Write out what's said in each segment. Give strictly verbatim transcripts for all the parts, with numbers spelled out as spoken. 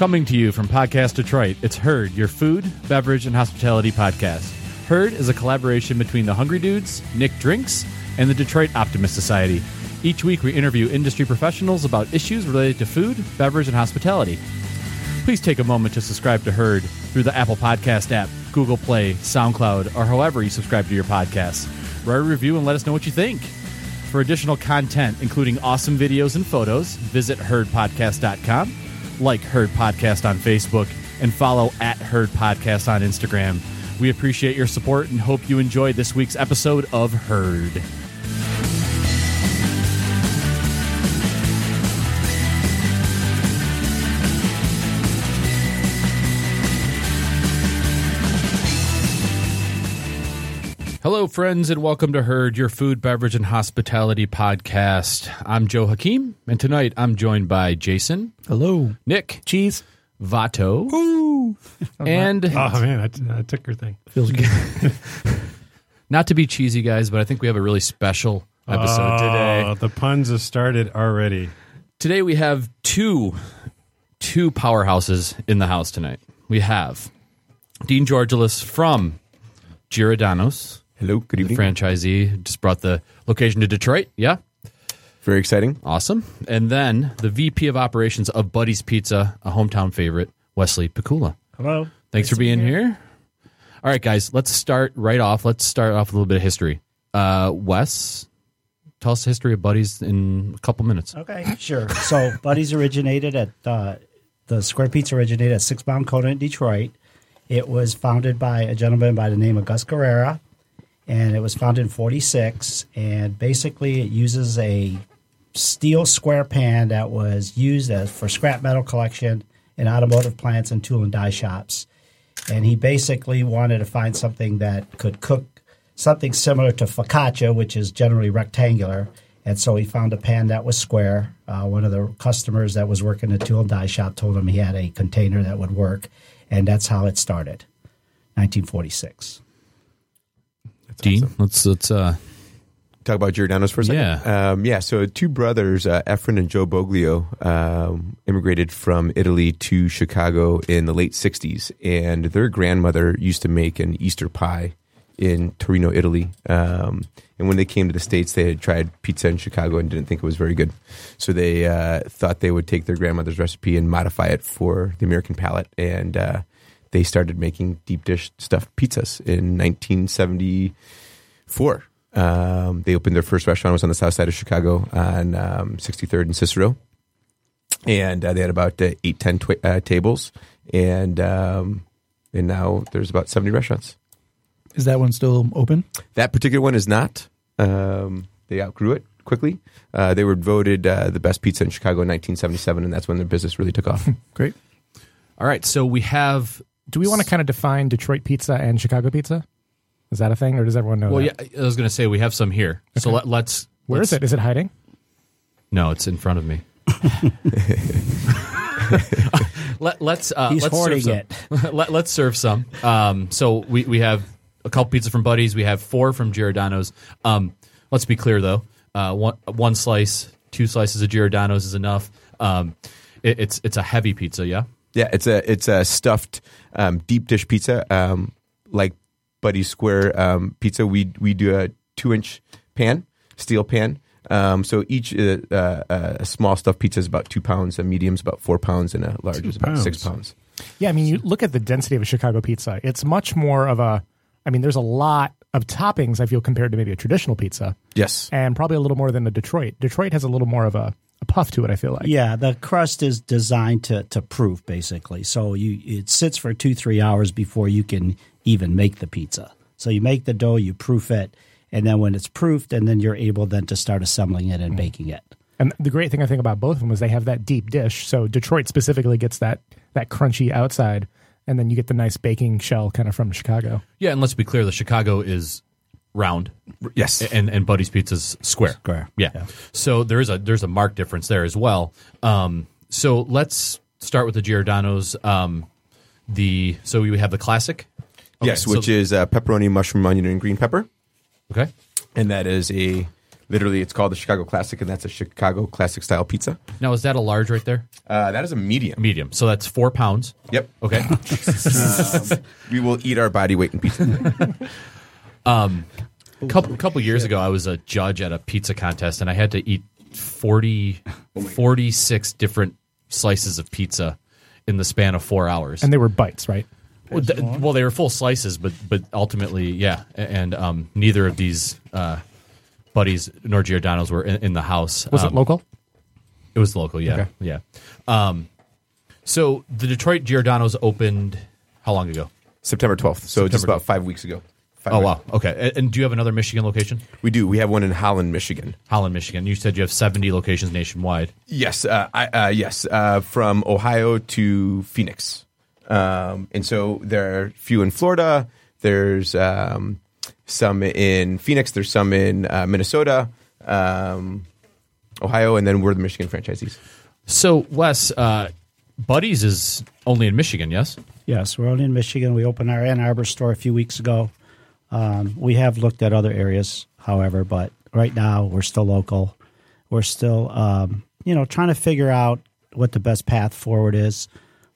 Coming to you from Podcast Detroit, it's Herd, your food, beverage, and hospitality podcast. Herd is a collaboration between the Hungry Dudes, Nick Drinks, and the Detroit Optimist Society. Each week, we interview industry professionals about issues related to food, beverage, and hospitality. Please take a moment to subscribe to Herd through the Apple Podcast app, Google Play, SoundCloud, or however you subscribe to your podcasts. Write a review and let us know what you think. For additional content, including awesome videos and photos, visit herd podcast dot com, like Herd Podcast on Facebook, and follow at Herd Podcast on Instagram. We appreciate your support and hope you enjoy this week's episode of Herd. Hello, friends, and welcome to Herd, your food, beverage, and hospitality podcast. I'm Joe Hakeem, and tonight I'm joined by Jason. Hello. Nick. Cheese. Vato. Ooh. And... oh, man, I, t- I took your thing. Feels good. Not to be cheesy, guys, but I think we have a really special episode oh, today. The puns have started already. Today we have two, two powerhouses in the house tonight. We have Dean Georgilis from Giordano's. Hello, good evening. The franchisee just brought the location to Detroit. Yeah. Very exciting. Awesome. And then the V P of Operations of Buddy's Pizza, a hometown favorite, Wesley Pikula. Hello. Thanks nice for being here. here. All right, guys, let's start right off. Let's start off with a little bit of history. Uh, Wes, tell us the history of Buddy's in a couple minutes. Okay, sure. So Buddy's originated at uh, the Square Pizza originated at Six Mile Kona in Detroit. It was founded by a gentleman by the name of Gus Guerrero. And it was founded in forty-six, and basically it uses a steel square pan that was used as for scrap metal collection in automotive plants and tool and die shops. And he basically wanted to find something that could cook something similar to focaccia, which is generally rectangular. And so he found a pan that was square. Uh, one of the customers that was working at the tool and die shop told him he had a container that would work, and that's how it started, nineteen forty-six. Dean, awesome. let's let's uh, talk about Giordano's for a second. Yeah, um, yeah. So two brothers, uh, Efren and Joe Boglio, um, immigrated from Italy to Chicago in the late sixties, and their grandmother used to make an Easter pie in Torino, Italy. Um, and when they came to the States, they had tried pizza in Chicago and didn't think it was very good. So they uh, thought they would take their grandmother's recipe and modify it for the American palate, and uh, they started making deep dish stuffed pizzas in nineteen seventy-four. Um, they opened their first restaurant. It was on the south side of Chicago on um, sixty-third and Cicero. And uh, they had about uh, eight, ten twi- uh, tables. And um, and now there's about seventy restaurants. Is that one still open? That particular one is not. Um, they outgrew it quickly. Uh, they were voted uh, the best pizza in Chicago in nineteen seventy-seven, and that's when their business really took off. Great. All right, so we have... Do we want to kind of define Detroit pizza and Chicago pizza? Is that a thing, or does everyone know well, that? Well, yeah, I was going to say we have some here. Okay. So let, let's... Where let's, is it? Is it hiding? No, it's in front of me. let, let's, uh, He's let's hoarding serve it. Let, let's serve some. Um, so we, we have a couple pizza from Buddy's. We have four from Giordano's. Um, let's be clear, though. Uh, one, one slice, two slices of Giordano's is enough. Um, it, it's it's a heavy pizza, yeah? Yeah, it's a it's a stuffed um, deep dish pizza, um, like Buddy's Square um, pizza. We we do a two inch pan, steel pan. Um, so each uh, uh, a small stuffed pizza is about two pounds, a medium is about four pounds, and a large two is about pounds. six pounds. Yeah, I mean, you look at the density of a Chicago pizza. It's much more of a. I mean, there's a lot of toppings. I feel compared to maybe a traditional pizza. Yes, and probably a little more than a Detroit. Detroit has a little more of a. A puff to it, I feel like. Yeah, the crust is designed to to proof, basically. So you it sits for two, three hours before you can even make the pizza. So you make the dough, you proof it, and then when it's proofed, and then you're able then to start assembling it and mm. baking it. And the great thing I think about both of them is they have that deep dish. So Detroit specifically gets that that crunchy outside, and then you get the nice baking shell kind of from Chicago. Yeah, and let's be clear, the Chicago is... round, yes, and and Buddy's Pizza's square, square, yeah. yeah. So there is a there's a marked difference there as well. Um, so let's start with the Giordano's. Um, the so we have the classic, okay, yes, which so, is uh, pepperoni, mushroom, onion, and green pepper. Okay, and that is a Literally, it's called the Chicago Classic, and that's a Chicago Classic style pizza. Now, is that a large right there? Uh, that is a medium. Medium. So that's four pounds. Yep. Okay. um, we will eat our body weight in pizza. um, a couple couple years ago, I was a judge at a pizza contest, and I had to eat forty, forty-six different slices of pizza in the span of four hours. And they were bites, right? Well, th- well, they were full slices, but but ultimately, yeah. And um, neither of these uh, Buddy's nor Giordano's were in, in the house. Was um, it local? It was local, yeah. Okay. Yeah. Um, so the Detroit Giordano's opened how long ago? September twelfth. So September just about five weeks ago. Five oh, weeks. Wow. Okay. And, and do you have another Michigan location? We do. We have one in Holland, Michigan. Holland, Michigan. You said you have seventy locations nationwide. Yes. Uh, I, uh, yes. Uh, from Ohio to Phoenix. Um, and so there are a few in Florida. There's um, some in Phoenix. There's some in uh, Minnesota, um, Ohio, and then we're the Michigan franchisees. So, Wes, uh, Buddy's is only in Michigan, yes? Yes, we're only in Michigan. We opened our Ann Arbor store a few weeks ago. Um, we have looked at other areas, however, but right now we're still local. We're still, um, you know, trying to figure out what the best path forward is.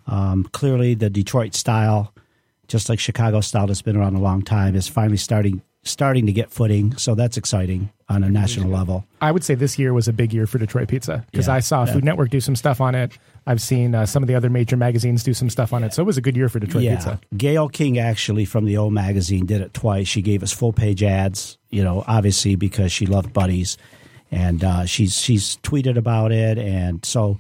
Um, clearly, the Detroit style, just like Chicago style that's been around a long time, is finally starting starting to get footing. So that's exciting on a national level. I would say this year was a big year for Detroit pizza because yeah. I saw yeah. Food Network do some stuff on it. I've seen uh, some of the other major magazines do some stuff on yeah. it. So it was a good year for Detroit yeah. pizza. Gail King, actually, from the O Magazine, did it twice. She gave us full-page ads, you know, obviously because she loved Buddy's. And uh, she's she's tweeted about it. And so...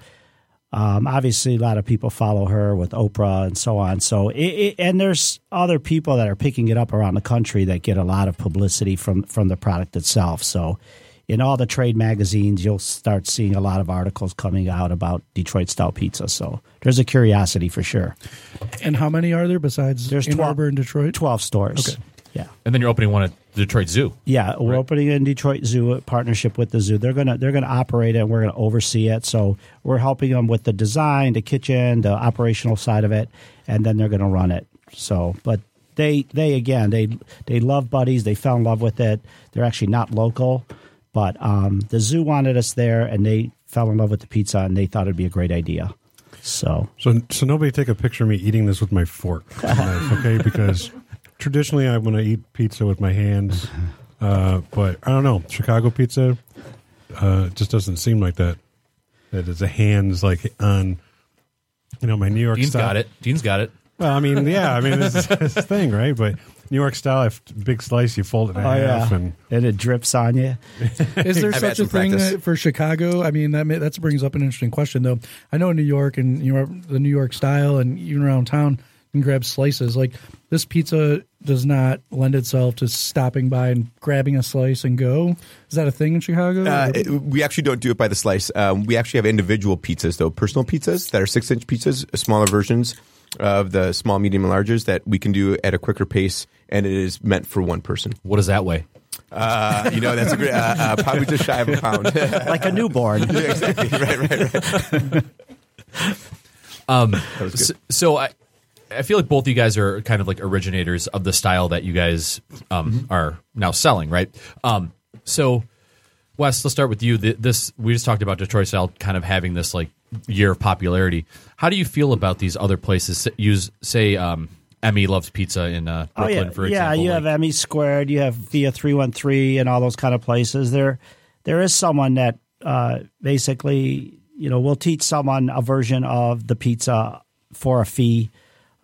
Um, obviously, a lot of people follow her with Oprah and so on. So, it, it, and there's other people that are picking it up around the country that get a lot of publicity from, from the product itself. So, in all the trade magazines, you'll start seeing a lot of articles coming out about Detroit-style pizza. So, there's a curiosity for sure. And how many are there besides there's Ann Arbor and Detroit? twelve stores. Okay. Yeah. And then you're opening one at Detroit Zoo. Yeah, we're right? opening in Detroit Zoo, a partnership with the zoo. They're going to they're going to operate it, and we're going to oversee it. So we're helping them with the design, the kitchen, the operational side of it, and then they're going to run it. So, but they they again, they they love Buddy's. They fell in love with it. They're actually not local, but um, the zoo wanted us there, and they fell in love with the pizza, and they thought it'd be a great idea. So So so nobody take a picture of me eating this with my fork, okay? Because traditionally, I want to eat pizza with my hands, uh, but I don't know. Chicago pizza uh, just doesn't seem like that. That is a hands like on, you know, my New York Dean's style. Dean's got it. Dean's got it. Well, I mean, yeah, I mean, it's this thing, right? But New York style, big slice, you fold it in oh, half, yeah. and, and it drips on you. Is there such a thing that, for Chicago? I mean, that may, that brings up an interesting question, though. I know in New York and you know the New York style, and even around town. And grab slices. Like this pizza does not lend itself to stopping by and grabbing a slice and go. Is that a thing in Chicago? Uh, it, we actually don't do it by the slice. Um, we actually have individual pizzas, though, personal pizzas that are six inch pizzas, smaller versions of the small, medium, and larges that we can do at a quicker pace, and it is meant for one person. What does that weigh? Uh, you know, that's a great, uh, uh, probably just shy of a pound, like a newborn. Yeah, exactly. Right. Right. Right. um. So, so I. I feel like both of you guys are kind of like originators of the style that you guys um, mm-hmm. are now selling, right? Um, so, Wes, let's start with you. This we just talked about Detroit style kind of having this like year of popularity. How do you feel about these other places? Use say um, Emmy Loves Pizza in uh, Brooklyn, oh, yeah. for example. Yeah, you like, have Emmy Squared, you have Via three one three, and all those kind of places. There, there is someone that uh, basically, you know, will teach someone a version of the pizza for a fee.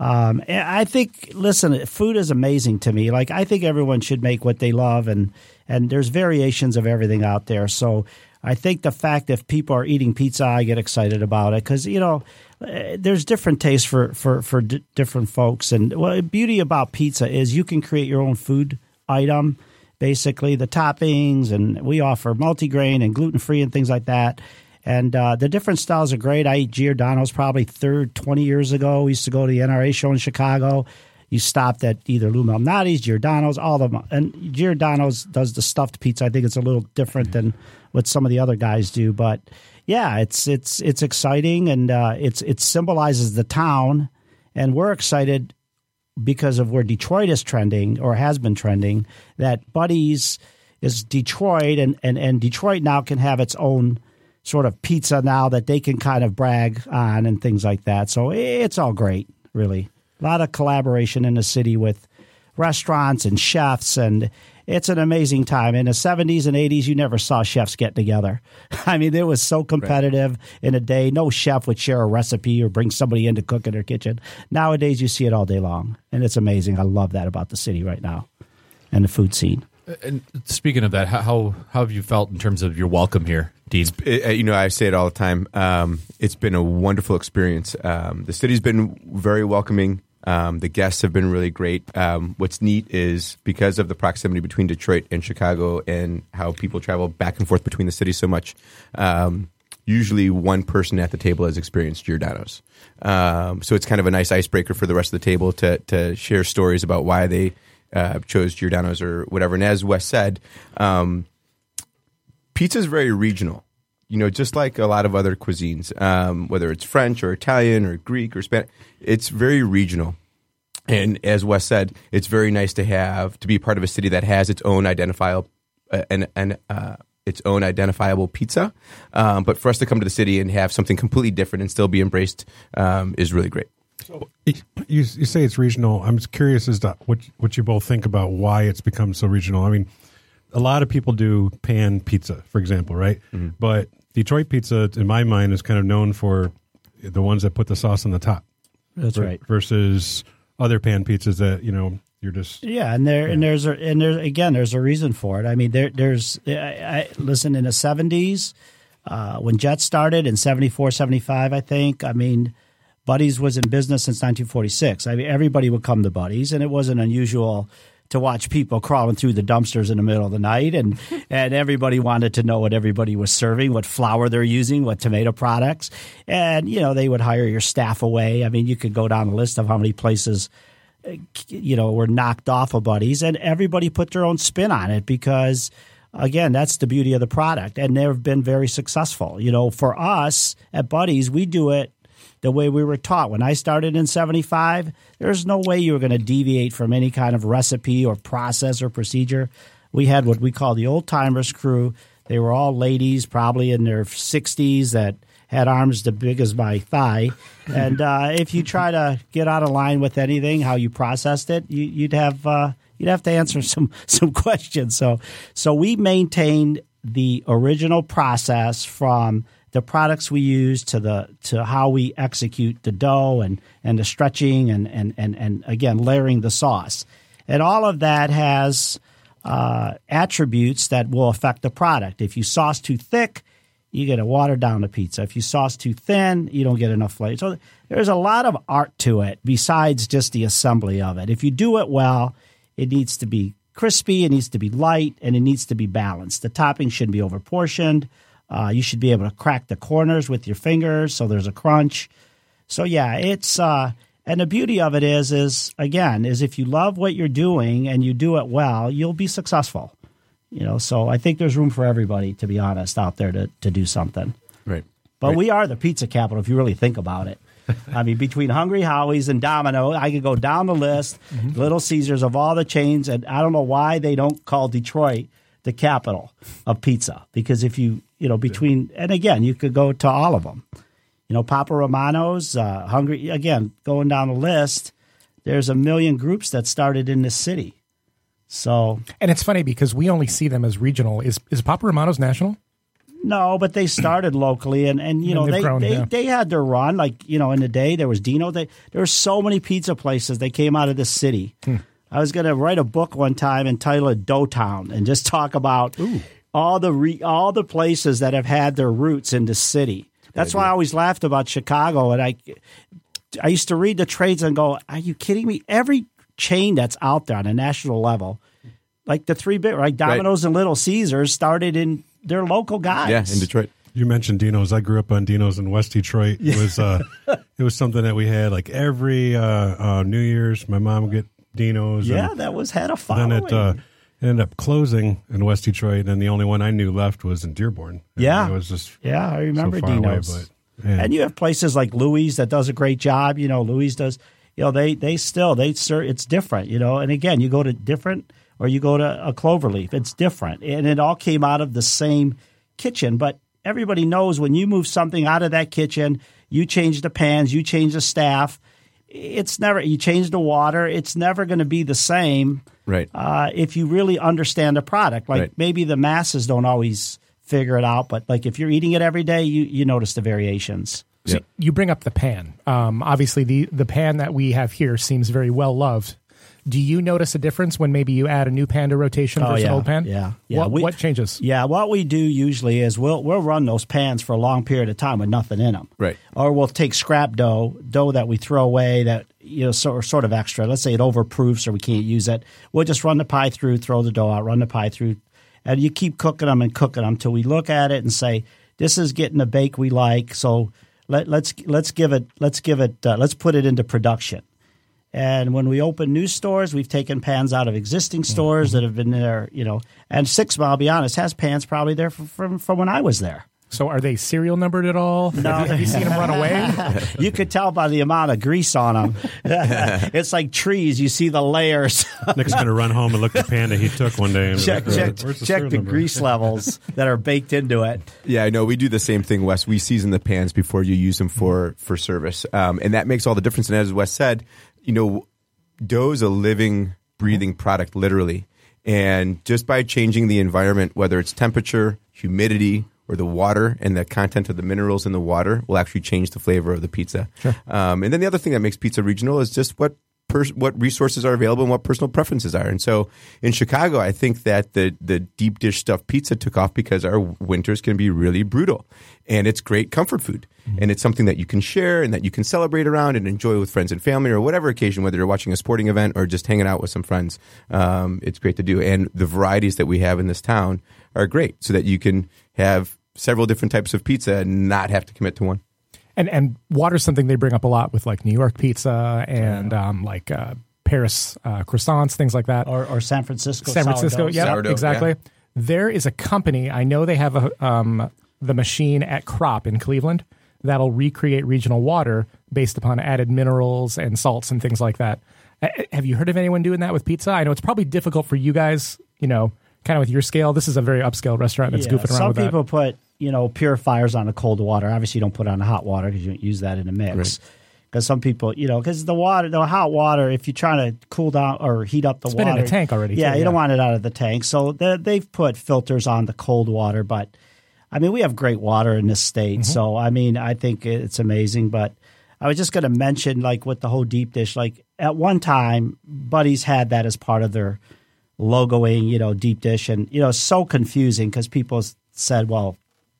Um, and I think, listen, food is amazing to me. Like, I think everyone should make what they love, and, and there's variations of everything out there. So I think the fact that people are eating pizza, I get excited about it because, you know, there's different tastes for, for, for d- different folks. And well, the beauty about pizza is you can create your own food item, basically, the toppings, and we offer multigrain and gluten-free and things like that. And uh, the different styles are great. I eat Giordano's probably third, twenty years ago. We used to go to the N R A show in Chicago. You stopped at either Lou Malnati's, Giordano's, all of them. And Giordano's does the stuffed pizza. I think it's a little different than what some of the other guys do. But, yeah, it's it's it's exciting, and uh, it's it symbolizes the town. And we're excited because of where Detroit is trending or has been trending, that Buddy's is Detroit, and, and, and Detroit now can have its own sort of pizza now that they can kind of brag on and things like that. So it's all great, really. A lot of collaboration in the city with restaurants and chefs, and it's an amazing time. In the seventies and eighties, you never saw chefs get together. I mean, it was so competitive right. in a day. No chef would share a recipe or bring somebody in to cook in their kitchen. Nowadays, you see it all day long, and it's amazing. I love that about the city right now and the food scene. And speaking of that, how how, how have you felt in terms of your welcome here, Dean? It, you know, I say it all the time. Um, it's been a wonderful experience. Um, the city's been very welcoming. Um, the guests have been really great. Um, what's neat is because of the proximity between Detroit and Chicago and how people travel back and forth between the cities so much, um, usually one person at the table has experienced Giordano's. Um, so it's kind of a nice icebreaker for the rest of the table to to share stories about why they uh, chose Giordano's or whatever. And as Wes said, um, pizza is very regional. You know, just like a lot of other cuisines, um, whether it's French or Italian or Greek or Spanish, it's very regional. And as Wes said, it's very nice to have to be part of a city that has its own identifiable uh, and and uh, its own identifiable pizza. Um, but for us to come to the city and have something completely different and still be embraced um, is really great. So you you say it's regional. I'm curious as to what what you both think about why it's become so regional. I mean, a lot of people do pan pizza, for example, right? Mm-hmm. But Detroit pizza, in my mind, is kind of known for the ones that put the sauce on the top. That's ver- right. Versus other pan pizzas that, you know, you're just yeah. And there you know. and there's a, and there's again there's a reason for it. I mean, there there's I, I, listen in the seventies uh, when Jets started in seventy-four, seventy-five, I think. I mean, Buddy's was in business since nineteen forty-six. I mean, everybody would come to Buddy's, and it wasn't unusual to watch people crawling through the dumpsters in the middle of the night. And, and everybody wanted to know what everybody was serving, what flour they're using, what tomato products. And, you know, they would hire your staff away. I mean, you could go down a list of how many places, you know, were knocked off of Buddy's. And everybody put their own spin on it because, again, that's the beauty of the product. And they've been very successful. You know, for us at Buddy's, we do it the way we were taught. When I started in seventy-five, there's no way you were going to deviate from any kind of recipe or process or procedure. We had what we call the old-timers crew. They were all ladies, probably in their sixties, that had arms as big as my thigh. And uh, if you try to get out of line with anything, how you processed it, you, you'd have uh, you'd have to answer some some questions. So, so we maintained the original process from the products we use to the to how we execute the dough and, and the stretching and, and, and, and, again, layering the sauce. And all of that has uh, attributes that will affect the product. If you sauce too thick, you get a watered down the pizza. If you sauce too thin, you don't get enough flavor. So there's a lot of art to it besides just the assembly of it. If you do it well, it needs to be crispy, it needs to be light, and it needs to be balanced. The topping shouldn't be over-portioned. Uh, you should be able to crack the corners with your fingers so there's a crunch. So, yeah, it's uh, – and the beauty of it is, is again, is if you love what you're doing and you do it well, you'll be successful. You know, so I think there's room for everybody, to be honest, out there to, to do something. Right. But right. we are the pizza capital if you really think about it. I mean, between Hungry Howie's and Domino, I could go down the list, mm-hmm. Little Caesars, of all the chains, and I don't know why they don't call Detroit the capital of pizza because if you – You know, between – and, again, you could go to all of them. You know, Papa Romano's, uh, Hungry – again, going down the list, there's a million groups that started in this city. So – and it's funny because we only see them as regional. Is is Papa Romano's national? No, but they started locally, and, and you and know, they grown, they, yeah. they had their run. Like, you know, in the day, there was Dino. They, there were so many pizza places. They came out of this city. Hmm. I was going to write a book one time entitled it Dough Town and just talk about – All the re, all the places that have had their roots in the city. That's why I always laughed about Chicago. And I I used to read the trades and go, are you kidding me? Every chain that's out there on a national level, like the three big, like Domino's right. and Little Caesars started in their local guys. Yeah, in Detroit. You mentioned Dino's. I grew up on Dino's in West Detroit. It was uh, it was something that we had like every uh, uh, New Year's. My mom would get Dino's. Yeah, and that was had a following. Then it, uh, ended up closing in West Detroit, and the only one I knew left was in Dearborn. And yeah. It was just yeah, I remember so far Dino's. Away, but, yeah. And you have places like Louie's that does a great job. You know, Louie's does, you know, they they still, they serve, it's different, you know. And again, you go to different or you go to a Cloverleaf. It's different. And it all came out of the same kitchen. But everybody knows when you move something out of that kitchen, you change the pans, you change the staff. It's never – you change the water. It's never going to be the same right. uh, if you really understand the product. Like right. maybe the masses don't always figure it out, but like if you're eating it every day, you, you notice the variations. So yep. You bring up the pan. Um, obviously, the, the pan that we have here seems very well loved. Do you notice a difference when maybe you add a new pan to rotation versus oh, yeah. an old pan? Yeah. yeah. What, we, what changes? Yeah. What we do usually is we'll we'll run those pans for a long period of time with nothing in them. Right. Or we'll take scrap dough, dough that we throw away that you know so, sort of extra. Let's say it overproofs or we can't use it. We'll just run the pie through, throw the dough out, run the pie through. And you keep cooking them and cooking them until we look at it and say, this is getting a bake we like. So let, let's let's give it – let's give it uh, – let's put it into production. And when we open new stores, we've taken pans out of existing stores mm-hmm. that have been there, you know. And Six Mile, I'll be honest, has pans probably there from, from, from when I was there. So are they serial numbered at all? No. Have you seen them run away? You could tell by the amount of grease on them. It's like trees. You see the layers. Nick's going to run home and look at the pan that he took one day. And check check, the, check the, the grease levels that are baked into it. Yeah, I know. We do the same thing, Wes. We season the pans before you use them for, for service. Um, and that makes all the difference. And as Wes said, you know, dough is a living, breathing product, literally. And just by changing the environment, whether it's temperature, humidity, or the water and the content of the minerals in the water will actually change the flavor of the pizza. Sure. Um, and then the other thing that makes pizza regional is just what pers- what resources are available and what personal preferences are. And so in Chicago, I think that the the deep dish stuffed pizza took off because our winters can be really brutal. And it's great comfort food. Mm-hmm. And it's something that you can share and that you can celebrate around and enjoy with friends and family or whatever occasion, whether you're watching a sporting event or just hanging out with some friends. Um, it's great to do. And the varieties that we have in this town are great so that you can have several different types of pizza and not have to commit to one. And and water's something they bring up a lot with like New York pizza and yeah. um, like uh, Paris uh, croissants, things like that. Or, or San Francisco. San Francisco, yeah, sourdough, exactly. Yeah. There is a company, I know they have a um, the machine at Crop in Cleveland that'll recreate regional water based upon added minerals and salts and things like that. Have you heard of anyone doing that with pizza? I know it's probably difficult for you guys, you know, kind of with your scale. This is a very upscale restaurant that's yeah, goofing around some with that. Some people put, you know, purifiers on the cold water. Obviously, you don't put it on the hot water because you don't use that in a mix. Because right. some people, you know, because the water, the hot water, if you're trying to cool down or heat up the it's water. It's been in a tank already. Yeah, too, you yeah. don't want it out of the tank. So they've put filters on the cold water. But, I mean, we have great water in this state. Mm-hmm. So, I mean, I think it's amazing. But I was just going to mention, like, with the whole deep dish, like, at one time, Buddy's had that as part of their – logoing, you know, deep dish. And, you know, so confusing because people said, well,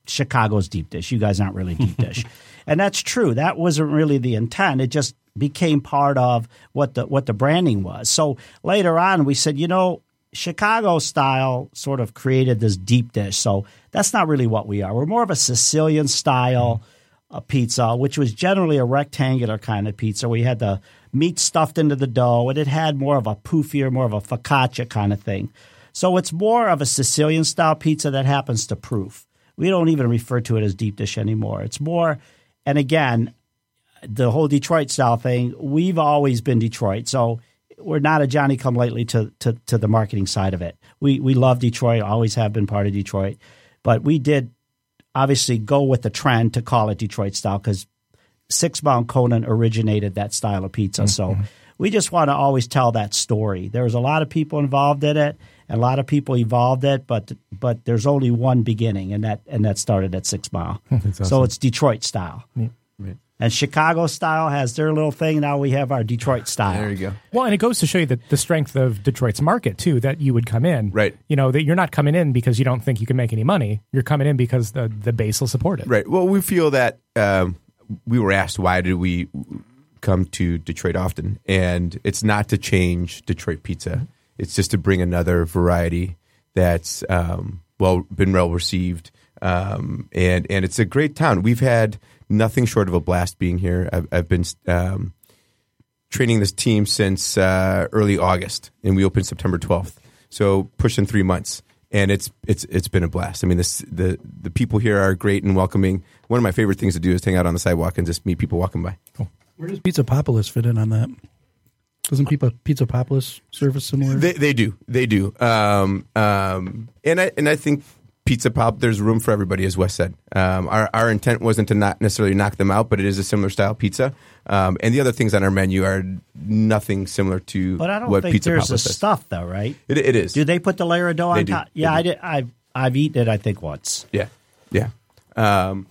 Chicago's deep dish. You guys aren't really deep dish. And that's true. That wasn't really the intent. It just became part of what the what the branding was. So later on, we said, you know, Chicago style sort of created this deep dish. So that's not really what we are. We're more of a Sicilian style mm-hmm. uh, pizza, which was generally a rectangular kind of pizza. We had the meat stuffed into the dough, and it had more of a poofier, more of a focaccia kind of thing. So it's more of a Sicilian-style pizza that happens to proof. We don't even refer to it as deep dish anymore. It's more – and again, the whole Detroit-style thing, we've always been Detroit. So we're not a Johnny-come-lately to, to to the marketing side of it. We we love Detroit, always have been part of Detroit. But we did obviously go with the trend to call it Detroit-style because – Six Mile Conan originated that style of pizza. Mm-hmm. So we just want to always tell that story. There was a lot of people involved in it, and a lot of people evolved it, but but there's only one beginning, and that and that started at Six Mile. Awesome. So it's Detroit style. Yeah. Right. And Chicago style has their little thing. Now we have our Detroit style. There you go. Well, and it goes to show you the, the strength of Detroit's market, too, that you would come in. Right. You know, that you're not coming in because you don't think you can make any money. You're coming in because the, the base will support it. Right. Well, we feel that um, – we were asked why did we come to Detroit often, and it's not to change Detroit pizza. It's just to bring another variety that's um, well been well received, um, and and it's a great town. We've had nothing short of a blast being here. I've, I've been um, training this team since uh, early August, and we opened September twelfth, so pushing three months. And it's it's it's been a blast. I mean, this, the the people here are great and welcoming. One of my favorite things to do is hang out on the sidewalk and just meet people walking by. Cool. Where does Pizza Populus fit in on that? Doesn't Pizza, Pizza Populus serve a similar? They, they do. They do. Um, um, and I and I think Pizza Pop, there's room for everybody, as Wes said. Um, our, our intent wasn't to not necessarily knock them out, but it is a similar style pizza. Um, and the other things on our menu are nothing similar to what Pizza Populus. But I don't what think Pizza there's Populus the stuff, though, right? It, it is. Do they put the layer of dough they on top? Yeah, I did, I've, I've eaten it, I think, once. Yeah, yeah. Um,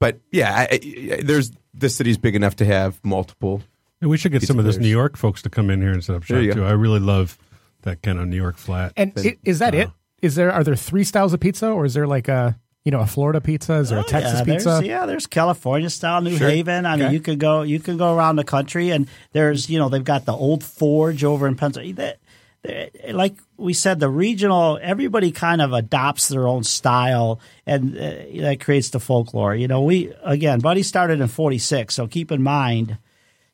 but, yeah, I, I, there's the city's big enough to have multiple. And we should get some of this players. New York folks to come in here and set up shop, too. I really love that kind of New York flat. And thing. Is that uh, it? Is there are there three styles of pizza, or is there like a you know a Florida pizza? Is there oh, a Texas yeah, pizza? There's, yeah, there's California style, New sure. Haven. I okay. mean, you could go you could go around the country, and there's you know they've got the Old Forge over in Pennsylvania. They, they, like we said, the regional everybody kind of adopts their own style, and uh, that creates the folklore. You know, we again, Buddy started in forty-six, so keep in mind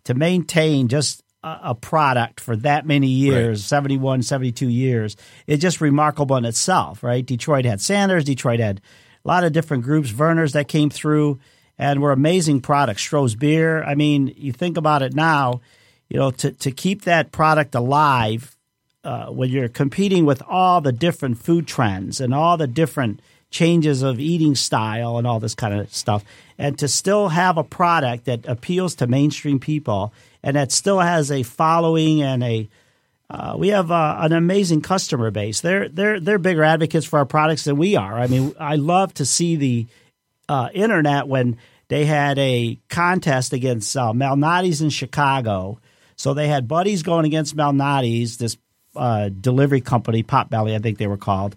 to maintain just a product for that many years, right. seventy-one, seventy-two years. It's just remarkable in itself, right? Detroit had Sanders. Detroit had a lot of different groups, Verner's that came through, and were amazing products. Stroh's beer. I mean, you think about it now, you know, to, to keep that product alive uh, when you're competing with all the different food trends and all the different changes of eating style and all this kind of stuff, and to still have a product that appeals to mainstream people and that still has a following and a uh, – we have uh, an amazing customer base. They're, they're, they're bigger advocates for our products than we are. I mean, I love to see the uh, internet when they had a contest against uh, Malnati's in Chicago. So they had Buddy's going against Malnati's, this uh, delivery company, Potbelly I think they were called.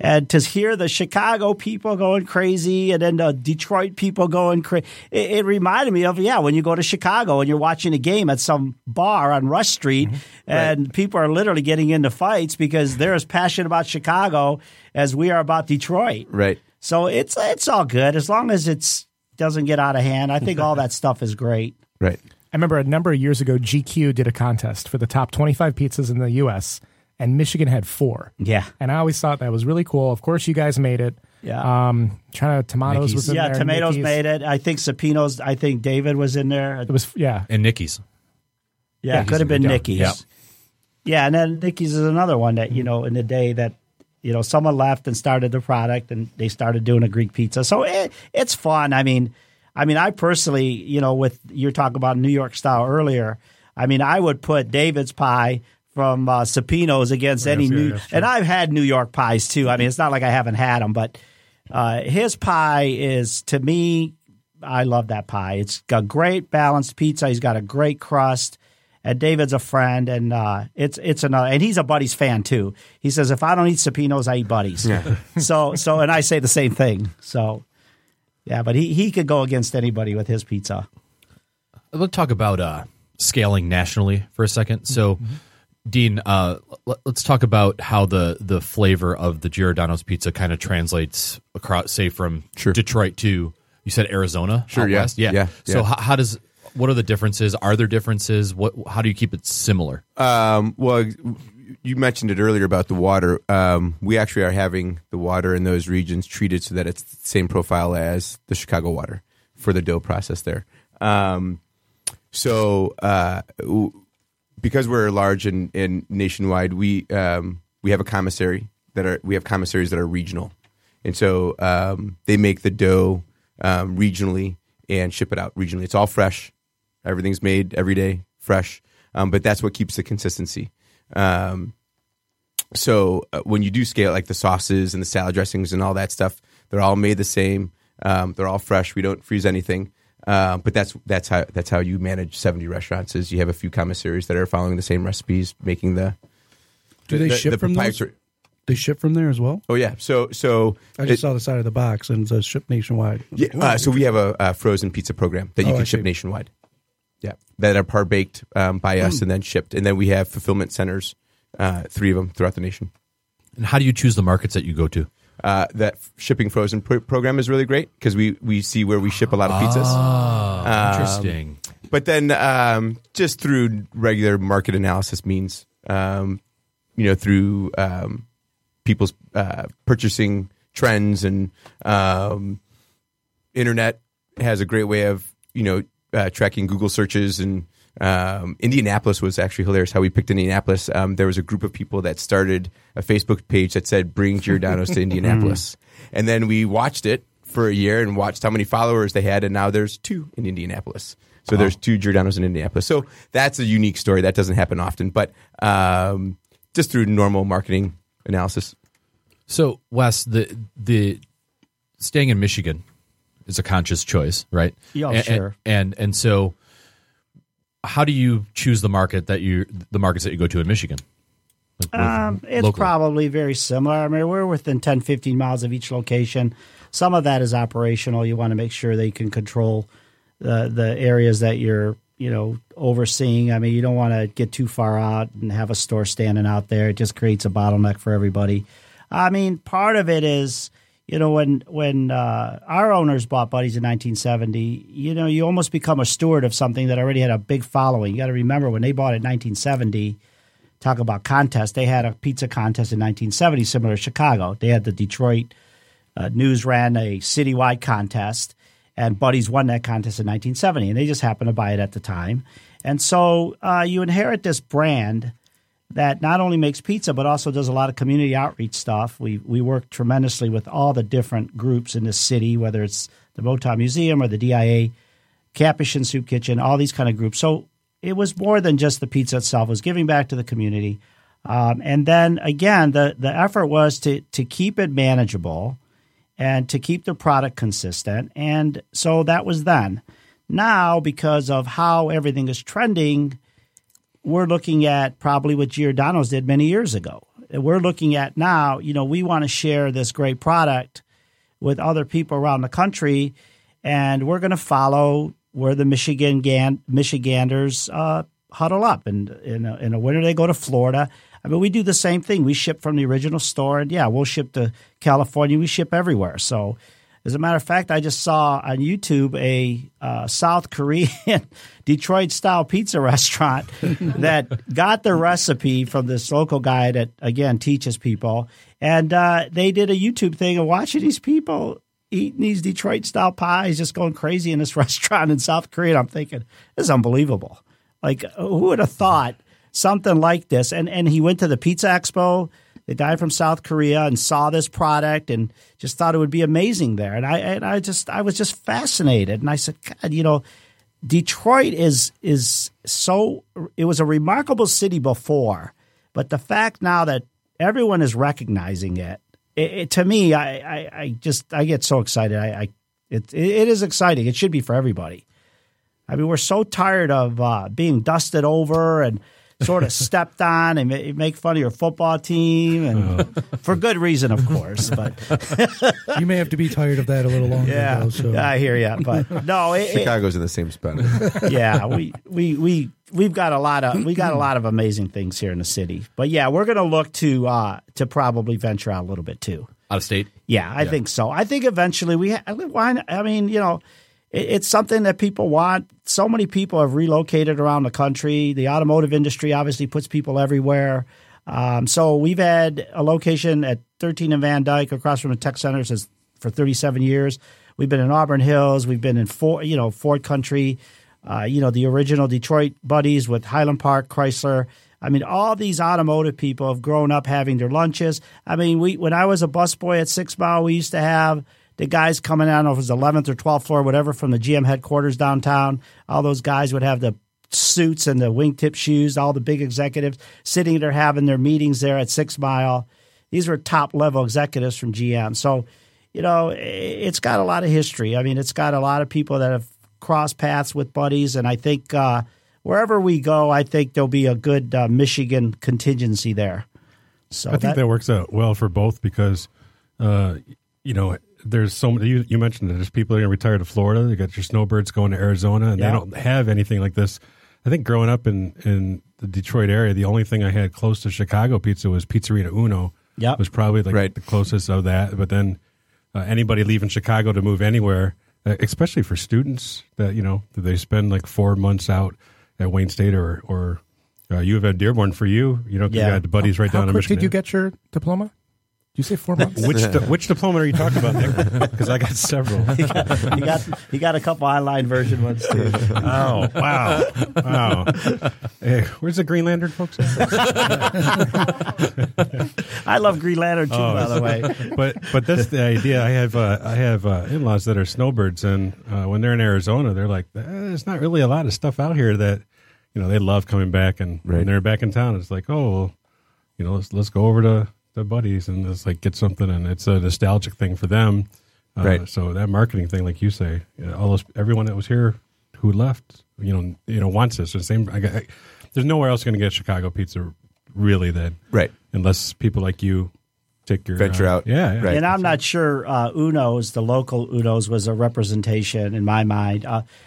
And to hear the Chicago people going crazy and then the Detroit people going crazy, it, it reminded me of, yeah, when you go to Chicago and you're watching a game at some bar on Rush Street mm-hmm. and right. people are literally getting into fights because they're as passionate about Chicago as we are about Detroit. Right. So it's it's all good as long as it doesn't get out of hand. I think all that stuff is great. Right. I remember a number of years ago, G Q did a contest for the top twenty-five pizzas in the U S, and Michigan had four. Yeah. And I always thought that was really cool. Of course, you guys made it. Yeah. Um, trying to tomatoes Nicky's. was in yeah, there. Yeah, tomatoes Nicky's. made it. I think Sapino's, I think David was in there. It was, yeah. And Nicky's. Yeah, yeah it could have been Nicky's. Yep. Yeah, and then Nicky's is another one that, you know, in the day that, you know, someone left and started the product and they started doing a Greek pizza. So it, it's fun. I mean, I mean, I personally, you know, with you're talking about New York style earlier, I mean, I would put David's pie from uh, Sapino's against yes, any yeah, new – and I've had New York pies too. I mean, it's not like I haven't had them, but uh, his pie is – to me, I love that pie. It's got great balanced pizza. He's got a great crust, and David's a friend, and uh, it's it's another – and he's a Buddy's fan too. He says, if I don't eat Sapino's, I eat Buddy's. Yeah. so so and I say the same thing. So, yeah, but he, he could go against anybody with his pizza. Let's talk about uh, scaling nationally for a second. So mm-hmm. – Dean, uh, let's talk about how the, the flavor of the Giordano's pizza kind of translates across, say, from sure. Detroit to, you said Arizona? Sure, yeah. West? yeah. yeah. So yeah. How, how does, what are the differences? Are there differences? What? How do you keep it similar? Um, well, you mentioned it earlier about the water. Um, we actually are having the water in those regions treated so that it's the same profile as the Chicago water for the dough process there. Um, so... Uh, w- Because we're large and, and nationwide, we um, we have a commissary that are we have commissaries that are regional, and so um, they make the dough um, regionally and ship it out regionally. It's all fresh, everything's made every day fresh, um, but that's what keeps the consistency. Um, so uh, when you do scale, like the sauces and the salad dressings and all that stuff, they're all made the same. Um, they're all fresh. We don't freeze anything. Uh, but that's that's how that's how you manage seventy restaurants is you have a few commissaries that are following the same recipes, making the do they the, ship the from proprietary- those? They ship from there as well. Oh yeah, so so I just it, saw the side of the box and it says ship nationwide. Yeah, uh, so we have a, a frozen pizza program that you oh, can I ship see. nationwide. Yeah, that are par baked um, by us mm. and then shipped, and then we have fulfillment centers, uh, three of them throughout the nation. And how do you choose the markets that you go to? Uh, that shipping frozen pr- program is really great because we, we see where we ship a lot of pizzas. Ah, um, interesting. But then um, just through regular market analysis means, um, you know, through um, people's uh, purchasing trends and um, internet has a great way of, you know, uh, tracking Google searches and Um, Indianapolis was actually hilarious how we picked Indianapolis. Um, there was a group of people that started a Facebook page that said, bring Giordano's to Indianapolis. And then we watched it for a year and watched how many followers they had. And now there's two in Indianapolis. So wow. There's two Giordano's in Indianapolis. So that's a unique story. That doesn't happen often, but um, just through normal marketing analysis. So Wes, the, the staying in Michigan is a conscious choice, right? Yeah, and, sure. And, and, and so... How do you choose the market that you the markets that you go to in Michigan? Like um, it's locally. Probably very similar. I mean, we're within ten, fifteen miles of each location. Some of that is operational. You want to make sure that you can control the the areas that you're you know overseeing. I mean, you don't want to get too far out and have a store standing out there. It just creates a bottleneck for everybody. I mean, part of it is. You know, when when uh, our owners bought Buddy's in nineteen seventy, you know, you almost become a steward of something that already had a big following. You got to remember when they bought it in nineteen seventy, talk about contest. They had a pizza contest in nineteen seventy, similar to Chicago. They had the Detroit uh, News ran a citywide contest, and Buddy's won that contest in nineteen seventy, and they just happened to buy it at the time. And so uh, you inherit this brand that not only makes pizza but also does a lot of community outreach stuff. We we work tremendously with all the different groups in the city, whether it's the Motown Museum or the D I A, Capuchin Soup Kitchen, all these kind of groups. So it was more than just the pizza itself. It was giving back to the community. Um, and then, again, the, the effort was to to keep it manageable and to keep the product consistent. And so that was then. Now, because of how everything is trending, we're looking at probably what Giordano's did many years ago. We're looking at now, you know, we want to share this great product with other people around the country, and we're going to follow where the Michigan Gan- Michiganders uh, huddle up. And in a, in a winter, they go to Florida. I mean, we do the same thing. We ship from the original store, and, yeah, we'll ship to California. We ship everywhere. So, as a matter of fact, I just saw on YouTube a uh, South Korean Detroit-style pizza restaurant that got the recipe from this local guy that, again, teaches people. And uh, they did a YouTube thing of watching these people eating these Detroit-style pies, just going crazy in this restaurant in South Korea. And I'm thinking, this is unbelievable. Like, who would have thought something like this? And and he went to the Pizza Expo. The guy from South Korea and saw this product and just thought it would be amazing there. And I and I just I was just fascinated. And I said, God, you know, Detroit is is so it was a remarkable city before, but the fact now that everyone is recognizing it, it, it to me, I, I, I just I get so excited. I, I it it is exciting. It should be for everybody. I mean, we're so tired of uh, being dusted over and sort of stepped on and make fun of your football team, and oh. for good reason, of course. But you may have to be tired of that a little longer. Yeah, though, so. I hear you. But no, it, Chicago's it, in the same spot. Yeah, we we we we've got a lot of we got a lot of amazing things here in the city. But yeah, we're going to look to uh, to probably venture out a little bit too. Out of state? Yeah, I yeah. think so. I think eventually we. Ha- why? I mean, you know. It's something that people want. So many people have relocated around the country. The automotive industry obviously puts people everywhere. Um, so we've had a location at thirteen and Van Dyke across from the tech center since for thirty-seven years. We've been in Auburn Hills. We've been in Ford, you know, Ford Country, uh, you know, the original Detroit Buddies with Highland Park, Chrysler. I mean, all these automotive people have grown up having their lunches. I mean, we when I was a busboy at Six Mile, we used to have – the guys coming out, I don't know if it was eleventh or twelfth floor, whatever, from the G M headquarters downtown, all those guys would have the suits and the wingtip shoes, all the big executives sitting there having their meetings there at Six Mile. These were top-level executives from G M. So, you know, it's got a lot of history. I mean, it's got a lot of people that have crossed paths with Buddies, and I think uh, wherever we go, I think there'll be a good uh, Michigan contingency there. So I think that, that works out well for both because, uh, you know, there's so many, you, you mentioned that there's people that are going to retire to Florida. They got your snowbirds going to Arizona, and yeah. they don't have anything like this. I think growing up in, in the Detroit area, the only thing I had close to Chicago pizza was Pizzeria Uno. Yeah, was probably like right. the closest of that. But then uh, anybody leaving Chicago to move anywhere, especially for students that you know that they spend like four months out at Wayne State or or uh, U of M Dearborn for you. You know, yeah. you got the Buddies right how, down. How in quick Michigan. Did you get your diploma? you say four months? Which di- which diploma are you talking about, Nick? Because I got several. He got, he got he got a couple online version ones too. Oh wow, wow! Hey, where's the Green Lantern, folks? I love Green Lantern too, oh, by the way. But but that's the idea. I have uh, I have uh, in-laws that are snowbirds, and uh, when they're in Arizona, they're like, eh, "There's not really a lot of stuff out here that you know they love coming back." And right. when they're back in town, it's like, oh, well, you know, let's let's go over to. The buddies and just like get something, and it's a nostalgic thing for them, uh, right? So that marketing thing, like you say, you know, all those everyone that was here who left, you know, you know, wants this. So the same, I, I, there's nowhere else going to get Chicago pizza, really. Then right, unless people like you take your venture uh, out, yeah. yeah. Right. And I'm not sure uh, Uno's, the local Uno's, was a representation in my mind,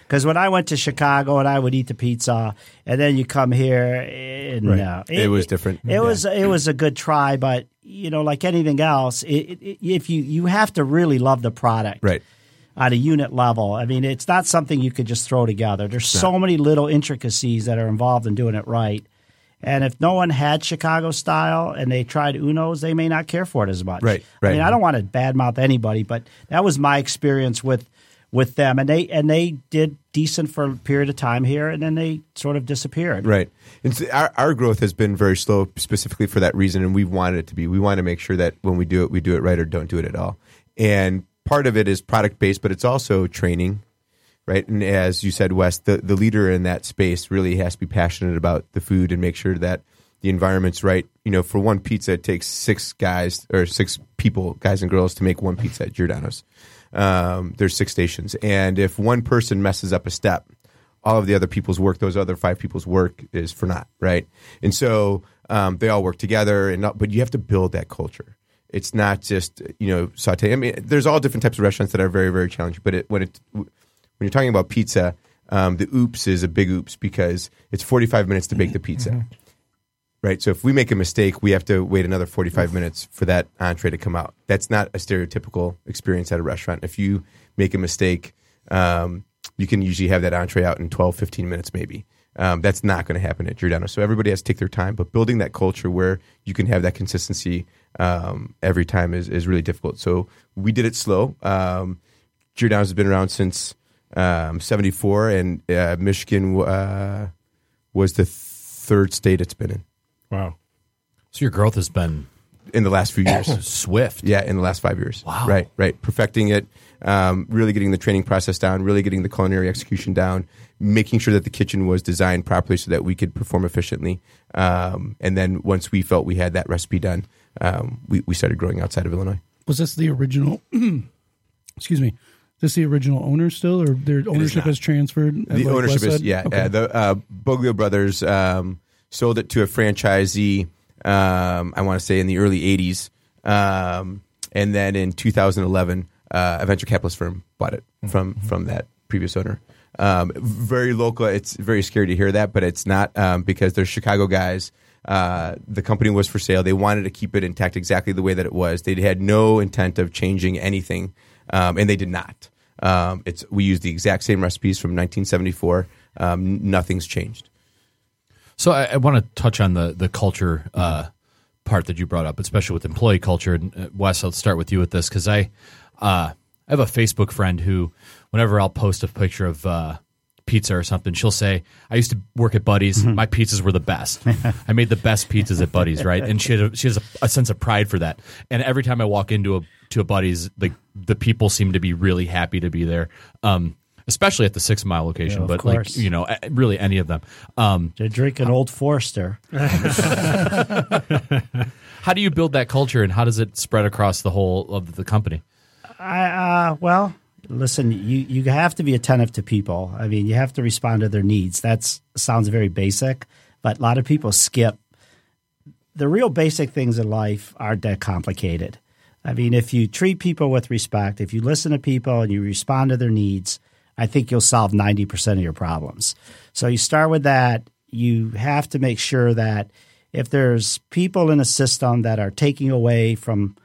because uh, when I went to Chicago and I would eat the pizza, and then you come here, and right. uh, it, it was different. It, it yeah. was it was a good try, but. You know, like anything else, it, it, if you, you have to really love the product right. on a unit level. I mean, it's not something you could just throw together. There's it's so not. many little intricacies that are involved in doing it right. And if no one had Chicago style and they tried Uno's, they may not care for it as much. Right, right. I mean, I don't want to badmouth anybody, but that was my experience with with them. And they and they did decent for a period of time here, and then they sort of disappeared. Right. And so our, our growth has been very slow specifically for that reason, and we wanted it to be. We want to make sure that when we do it, we do it right or don't do it at all. And part of it is product-based, but it's also training, right? And as you said, Wes, the, the leader in that space really has to be passionate about the food and make sure that the environment's right. You know, for one pizza, it takes six guys or six people, guys and girls, to make one pizza at Giordano's. Um, there's six stations. And if one person messes up a step, all of the other people's work, those other five people's work is for naught, right? And so um, they all work together, and not, but you have to build that culture. It's not just, you know, sauté. I mean, there's all different types of restaurants that are very, very challenging. But it, when it when you're talking about pizza, um, the oops is a big oops because it's forty-five minutes to bake the pizza, mm-hmm. right? So if we make a mistake, we have to wait another forty-five minutes for that entree to come out. That's not a stereotypical experience at a restaurant. If you make a mistake, um, you can usually have that entree out in twelve, fifteen minutes maybe. Um, that's not going to happen at Giordano's. So everybody has to take their time. But building that culture where you can have that consistency um, every time is, is really difficult. So we did it slow. Um, Giordano's has been around since seventy-four, um, and uh, Michigan uh, was the third state it's been in. Wow. So your growth has been... in the last few years. Swift. Yeah, in the last five years. Wow. Right, right. Perfecting it, um, really getting the training process down, really getting the culinary execution down, making sure that the kitchen was designed properly so that we could perform efficiently. Um, and then once we felt we had that recipe done, um, we, we started growing outside of Illinois. Was this the original, excuse me, is this the original owner still, or their ownership has transferred? The like ownership is, yeah. Okay. Uh, the uh, Boglio brothers um, sold it to a franchisee. Um, I want to say in the early eighties, um, and then in two thousand eleven, uh, a venture capitalist firm bought it from mm-hmm. from that previous owner. Um, very local. It's very scary to hear that, but it's not um, because they're Chicago guys. Uh, the company was for sale. They wanted to keep it intact exactly the way that it was. They had no intent of changing anything, um, and they did not. Um, it's we used the exact same recipes from nineteen seventy-four. Um, nothing's changed. So I, I want to touch on the the culture uh, part that you brought up, especially with employee culture. And Wes, I'll start with you with this because I uh, I have a Facebook friend who, whenever I'll post a picture of uh, pizza or something, she'll say, "I used to work at Buddy's. Mm-hmm. My pizzas were the best. I made the best pizzas at Buddy's." Right, and she had a, she has a, a sense of pride for that. And every time I walk into a to a Buddy's, the the people seem to be really happy to be there. Um, Especially at the Six Mile location, yeah, but course. Like, you know, really any of them. Um, They're drinking Old Forester. How do you build that culture, and how does it spread across the whole of the company? I, uh, well, listen, you, you have to be attentive to people. I mean, you have to respond to their needs. That sounds very basic, but a lot of people skip. The real basic things in life aren't that complicated. I mean, if you treat people with respect, if you listen to people and you respond to their needs – I think you'll solve ninety percent of your problems. So you start with that. You have to make sure that if there's people in a system that are taking away from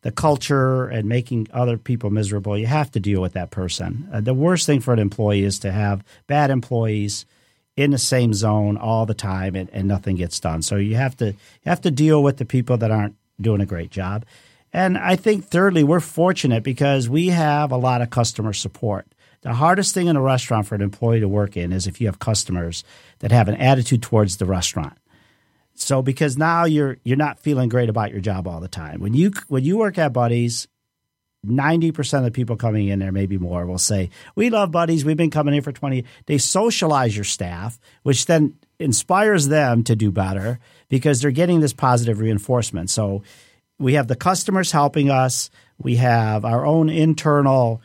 the culture and making other people miserable, you have to deal with that person. Uh, the worst thing for an employee is to have bad employees in the same zone all the time and, and nothing gets done. So you have to you have to deal with the people that aren't doing a great job. And I think thirdly, we're fortunate because we have a lot of customer support. The hardest thing in a restaurant for an employee to work in is if you have customers that have an attitude towards the restaurant. So because now you're you're not feeling great about your job all the time. When you when you work at Buddy's, ninety percent of the people coming in there, maybe more, will say, we love Buddy's. We've been coming in for twenty. They socialize your staff, which then inspires them to do better because they're getting this positive reinforcement. So we have the customers helping us. We have our own internal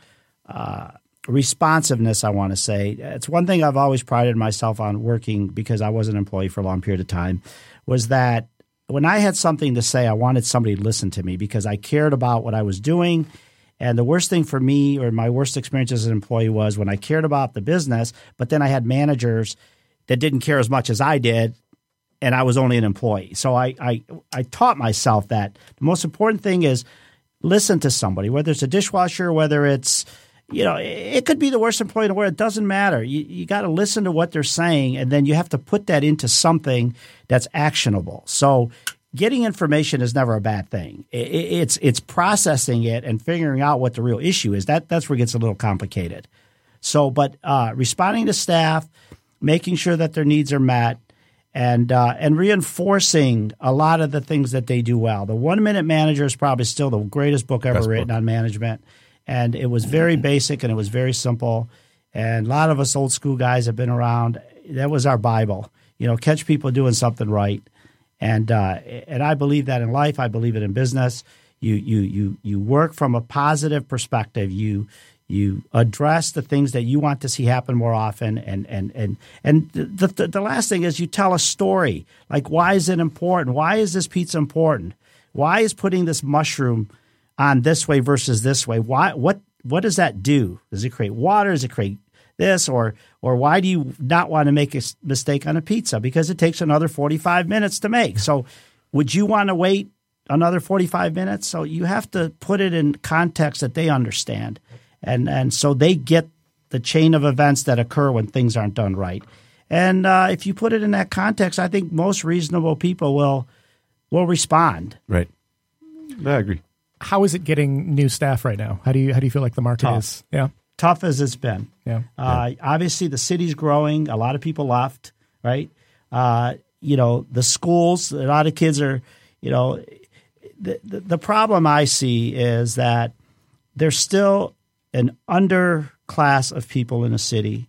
uh responsiveness, I want to say. It's one thing I've always prided myself on working, because I was an employee for a long period of time, was that when I had something to say, I wanted somebody to listen to me because I cared about what I was doing. And the worst thing for me, or my worst experience as an employee, was when I cared about the business, but then I had managers that didn't care as much as I did, and I was only an employee. So I I, I taught myself that the most important thing is listen to somebody, whether it's a dishwasher, whether it's You know, it could be the worst employee in the world. It doesn't matter. You you got to listen to what they're saying, and then you have to put that into something that's actionable. So getting information is never a bad thing. It, it's it's processing it and figuring out what the real issue is. That that's where it gets a little complicated. So, but uh, responding to staff, making sure that their needs are met, and uh, and reinforcing a lot of the things that they do well. The One Minute Manager is probably still the greatest book ever Best written book. on management. And it was very basic and it was very simple. And a lot of us old school guys have been around. That was our Bible. You know, catch people doing something right. And uh, and I believe that in life. I believe it in business. You you you you work from a positive perspective. You you address the things that you want to see happen more often. And and and and the the, the last thing is you tell a story. Like, why is it important? Why is this pizza important? Why is putting this mushroom on this way versus this way? Why? What? What does that do? Does it create water? Does it create this? Or or why do you not want to make a mistake on a pizza? Because it takes another forty-five minutes to make. So would you want to wait another forty-five minutes? So you have to put it in context that they understand. And and so they get the chain of events that occur when things aren't done right. And uh, if you put it in that context, I think most reasonable people will will respond. Right. I agree. How is it getting new staff right now? How do you how do you feel like the market Tough. is? Yeah, tough as it's been. Yeah. Uh, yeah. Obviously, the city's growing. A lot of people left, right? Uh, you know, the schools, a lot of kids are, you know, the, the, the problem I see is that there's still an underclass of people in a city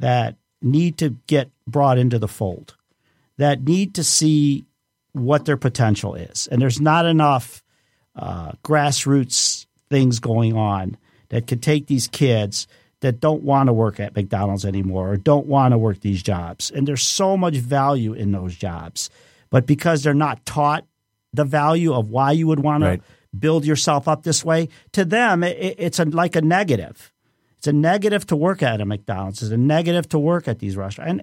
that need to get brought into the fold, that need to see what their potential is. And there's not enough Uh, grassroots things going on that could take these kids that don't want to work at McDonald's anymore or don't want to work these jobs. And there's so much value in those jobs. But because they're not taught the value of why you would want right. to build yourself up this way, to them, it, it's a, like a negative. It's a negative to work at a McDonald's. It's a negative to work at these restaurants. And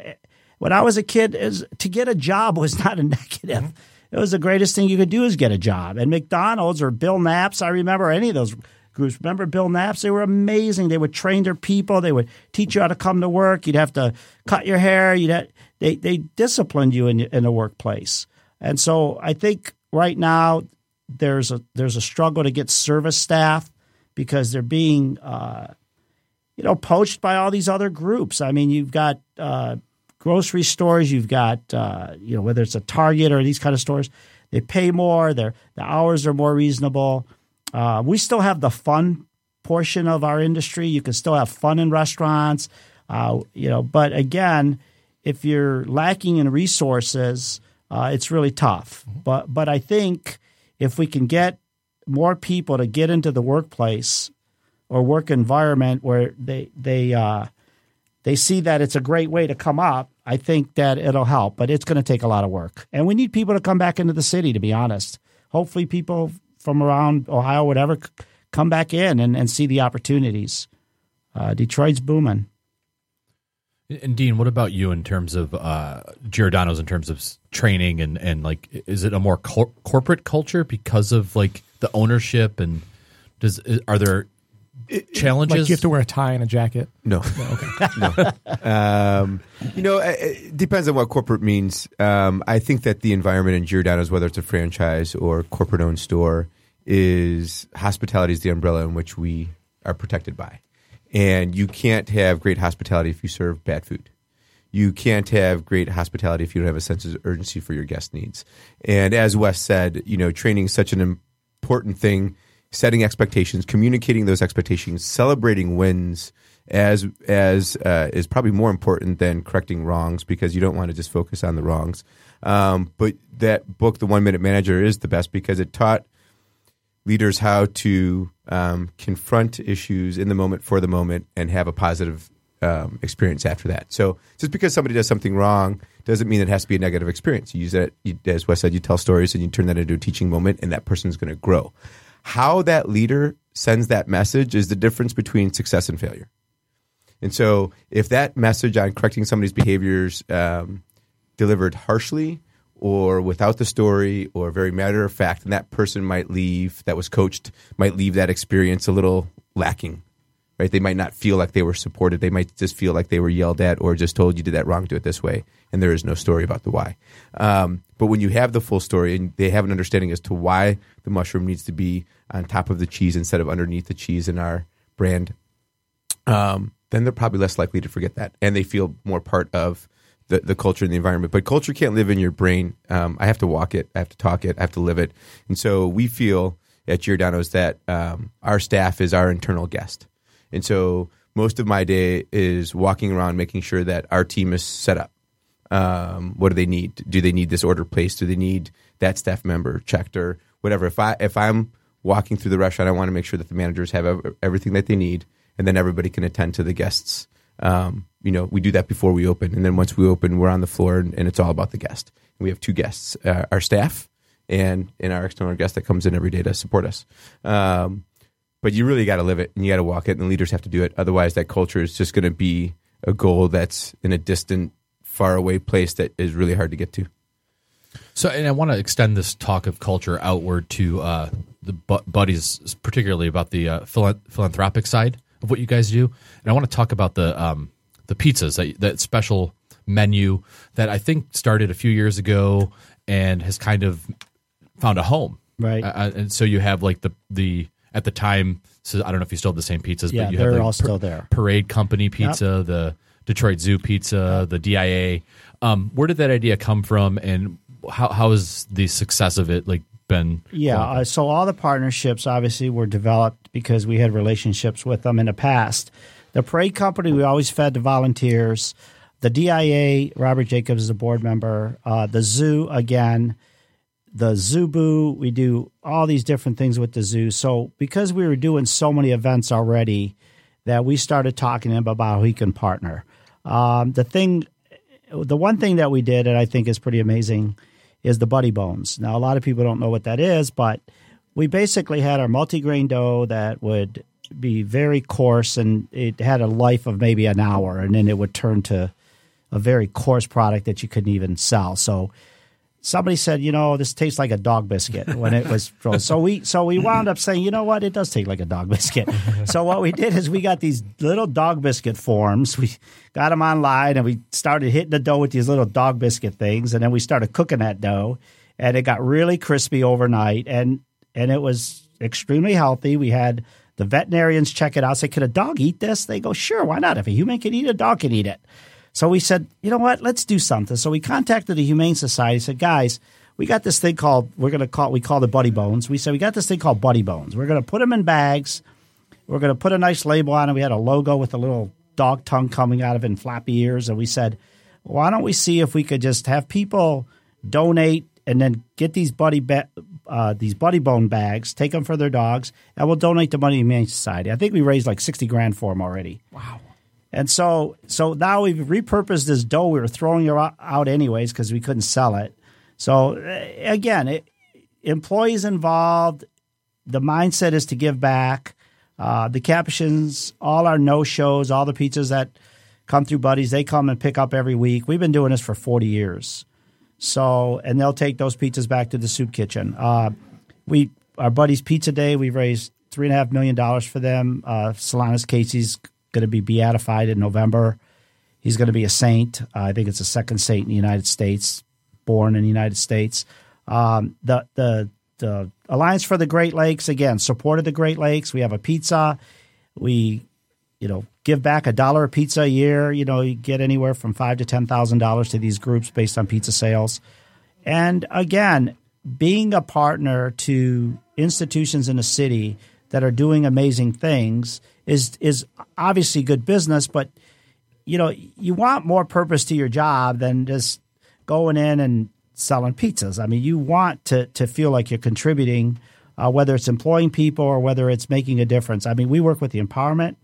when I was a kid, is to get a job was not a negative. Mm-hmm. It was the greatest thing you could do is get a job. And McDonald's or Bill Knapp's, I remember any of those groups. Remember Bill Knapp's? They were amazing. They would train their people. They would teach you how to come to work. You'd have to cut your hair. You'd have, they they disciplined you in, in the workplace. And so I think right now there's a there's a struggle to get service staff because they're being uh, you know poached by all these other groups. I mean, you've got uh, – grocery stores, you've got, uh, you know, whether it's a Target or these kind of stores, they pay more. Their the hours are more reasonable. Uh, we still have the fun portion of our industry. You can still have fun in restaurants, uh, you know. But again, if you're lacking in resources, uh, it's really tough. But but I think if we can get more people to get into the workplace or work environment where they they uh, they see that it's a great way to come up, I think that it'll help. But it's going to take a lot of work. And we need people to come back into the city, to be honest. Hopefully people from around Ohio, whatever, come back in and, and see the opportunities. Uh, Detroit's booming. And Dean, what about you in terms of uh, Giordano's, in terms of training and, and like, is it a more cor- corporate culture because of like the ownership, and does are there challenges? Like, you have to wear a tie and a jacket? No. No, okay. No. Um, you know, it depends on what corporate means. Um, I think that the environment in Giordano's, whether it's a franchise or corporate-owned store, is hospitality is the umbrella in which we are protected by. And you can't have great hospitality if you serve bad food. You can't have great hospitality if you don't have a sense of urgency for your guest needs. And as Wes said, you know, training is such an important thing, setting expectations, communicating those expectations, celebrating wins as as uh, is probably more important than correcting wrongs, because you don't want to just focus on the wrongs. Um, but that book, The One Minute Manager, is the best because it taught leaders how to um, confront issues in the moment, for the moment, and have a positive um, experience after that. So just because somebody does something wrong doesn't mean it has to be a negative experience. You use that, you, as Wes said, you tell stories and you turn that into a teaching moment, and that person's going to grow. How that leader sends that message is the difference between success and failure. And so if that message on correcting somebody's behaviors um, delivered harshly, or without the story, or very matter of fact, and that person might leave, that was coached, might leave that experience a little lacking, right? They might not feel like they were supported. They might just feel like they were yelled at or just told, you did that wrong, do it this way, and there is no story about the why. Um, but when you have the full story and they have an understanding as to why the mushroom needs to be on top of the cheese instead of underneath the cheese in our brand, um, then they're probably less likely to forget that, and they feel more part of The, the culture and the environment. But culture can't live in your brain. Um, I have to walk it. I have to talk it. I have to live it. And so we feel at Giordano's that um, our staff is our internal guest. And so most of my day is walking around making sure that our team is set up. Um, what do they need? Do they need this order placed? Do they need that staff member checked or whatever? If, I, if I'm walking through the restaurant, I want to make sure that the managers have everything that they need, and then everybody can attend to the guests. Um, you know, we do that before we open. And then once we open, we're on the floor, and, and it's all about the guest. And we have two guests, uh, our staff and, and our external guest that comes in every day to support us. Um, but you really got to live it, and you got to walk it, and leaders have to do it. Otherwise, that culture is just going to be a goal that's in a distant, faraway place that is really hard to get to. So, and I want to extend this talk of culture outward to uh, the bu- buddies, particularly about the uh, phil- philanthropic side of what you guys do. And I want to talk about the um, the pizzas, that, that special menu that I think started a few years ago and has kind of found a home. Right. Uh, and so you have like the, the at the time, so I don't know if you still have the same pizzas, yeah, but you have like all still par- there. Parade Company Pizza, yep. The Detroit Zoo Pizza, the D I A. Um, where did that idea come from, and how how has the success of it like been? Yeah, uh, so all the partnerships obviously were developed because we had relationships with them in the past. The Parade Company, we always fed to volunteers. The D I A, Robert Jacobs is a board member. Uh, the zoo, again, the Zubu, we do all these different things with the zoo. So because we were doing so many events already, that we started talking to him about how he can partner. Um, the thing, the one thing that we did that I think is pretty amazing is the Buddy Bones. Now, a lot of people don't know what that is, but we basically had our multigrain dough that would be very coarse, and it had a life of maybe an hour, and then it would turn to a very coarse product that you couldn't even sell. So somebody said, you know, this tastes like a dog biscuit when it was frozen. So we so we wound up saying, you know what, it does taste like a dog biscuit. So what we did is we got these little dog biscuit forms. We got them online, and we started hitting the dough with these little dog biscuit things, and then we started cooking that dough, and it got really crispy overnight, and and it was extremely healthy. We had the veterinarians check it out, say, could a dog eat this? They go, sure, why not? If a human can eat it, a dog can eat it. So we said, you know what, let's do something. So we contacted the Humane Society, said, guys, we got this thing called, we're going to call, we call the Buddy Bones. We said, we got this thing called Buddy Bones. We're going to put them in bags. We're going to put a nice label on it. We had a logo with a little dog tongue coming out of it and floppy ears. And we said, why don't we see if we could just have people donate and then get these buddy ba- uh, these buddy bone bags, take them for their dogs, and we'll donate the money to Humane Society. I think we raised like sixty grand for them already. Wow! And so, so now we've repurposed this dough. We were throwing it out anyways because we couldn't sell it. So again, it, employees involved. The mindset is to give back. Uh, the Capuchins, all our no shows, all the pizzas that come through Buddies, they come and pick up every week. We've been doing this for forty years. So, and they'll take those pizzas back to the soup kitchen. Uh, we, our Buddy's Pizza Day, we've raised three and a half million dollars for them. Uh, Solanus Casey's going to be beatified in November. He's going to be a saint. Uh, I think it's the second saint in the United States, born in the United States. Um, the the the Alliance for the Great Lakes, again, supported the Great Lakes. We have a pizza. We, you know, give back a dollar a pizza a year. You know, you get anywhere from five to ten thousand dollars to these groups based on pizza sales. And again, being a partner to institutions in a city that are doing amazing things is is obviously good business, but you know, you want more purpose to your job than just going in and selling pizzas. I mean, you want to to feel like you're contributing, uh, whether it's employing people or whether it's making a difference. I mean, we work with the Empowerment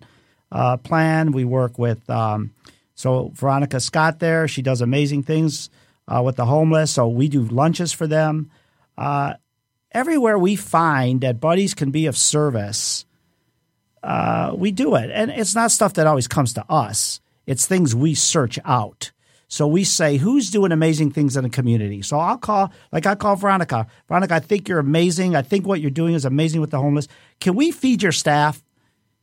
uh, Plan. We work with um, – so Veronica Scott there, she does amazing things uh, with the homeless. So we do lunches for them. Uh, everywhere we find that Buddies can be of service, uh, we do it. And it's not stuff that always comes to us. It's things we search out. So we say, who's doing amazing things in the community? So I'll call, like I call Veronica. Veronica, I think you're amazing. I think what you're doing is amazing with the homeless. Can we feed your staff?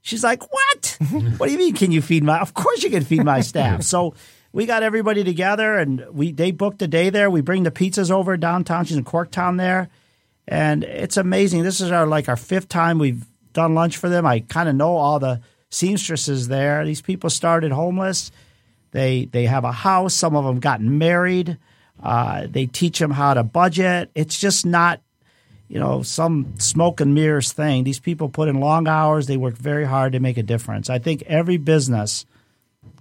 She's like, what? What do you mean, can you feed my? Of course you can feed my staff. So we got everybody together, and we they booked a day there. We bring the pizzas over downtown. She's in Corktown there. And it's amazing. This is our like our fifth time we've done lunch for them. I kind of know all the seamstresses there. These people started homeless. They they have a house. Some of them got married. Uh, they teach them how to budget. It's just not, you know, some smoke and mirrors thing. These people put in long hours. They work very hard to make a difference. I think every business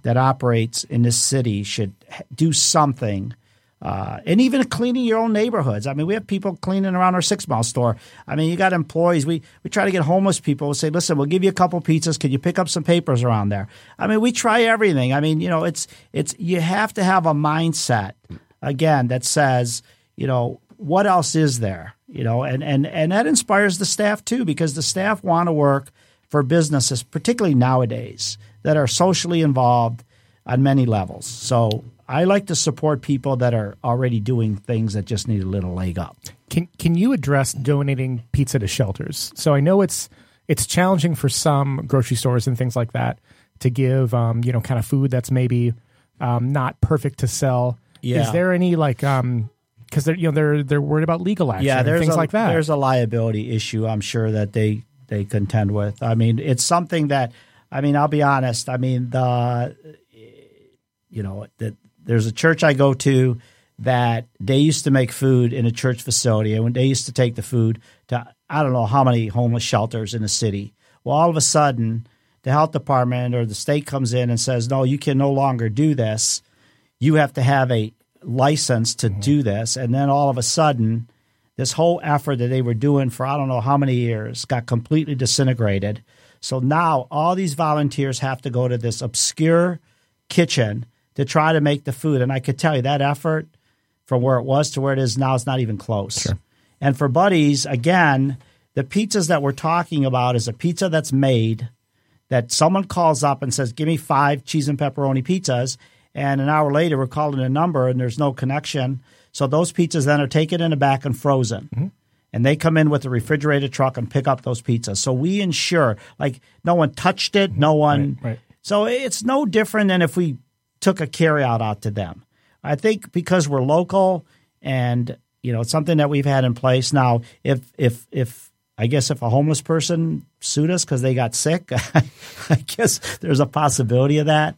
that operates in this city should do something. Uh, and even cleaning your own neighborhoods. I mean, we have people cleaning around our Six Mile store. I mean, you got employees. We we try to get homeless people. We'll say, listen, we'll give you a couple pizzas. Can you pick up some papers around there? I mean, we try everything. I mean, you know, it's it's you have to have a mindset, again, that says, you know, what else is there? You know, and, and, and that inspires the staff too, because the staff want to work for businesses, particularly nowadays, that are socially involved on many levels. So I like to support people that are already doing things that just need a little leg up. Can can you address donating pizza to shelters? So I know it's it's challenging for some grocery stores and things like that to give um, you know, kind of food that's maybe um, not perfect to sell. Yeah. Is there any like um, because they're you know they're they're worried about legal action, yeah, and things a, like that? There's a liability issue, I'm sure, that they they contend with. I mean, it's something that I mean I'll be honest. I mean the you know that. There's a church I go to that they used to make food in a church facility, and when they used to take the food to I don't know how many homeless shelters in the city. Well, all of a sudden, the health department or the state comes in and says, no, you can no longer do this. You have to have a license to mm-hmm. do this. And then all of a sudden, this whole effort that they were doing for I don't know how many years got completely disintegrated. So now all these volunteers have to go to this obscure kitchen to try to make the food. And I could tell you that effort from where it was to where it is now is not even close. Sure. And for Buddies, again, the pizzas that we're talking about is a pizza that's made that someone calls up and says, give me five cheese and pepperoni pizzas. And an hour later, we're calling a number and there's no connection. So those pizzas then are taken in the back and frozen. Mm-hmm. And they come in with a refrigerated truck and pick up those pizzas. So we ensure, like, no one touched it. Mm-hmm. No one. Right, right. So it's no different than if we took a carryout out to them. I think because we're local and, you know, it's something that we've had in place. Now, if if if I guess if a homeless person sued us because they got sick, I guess there's a possibility of that.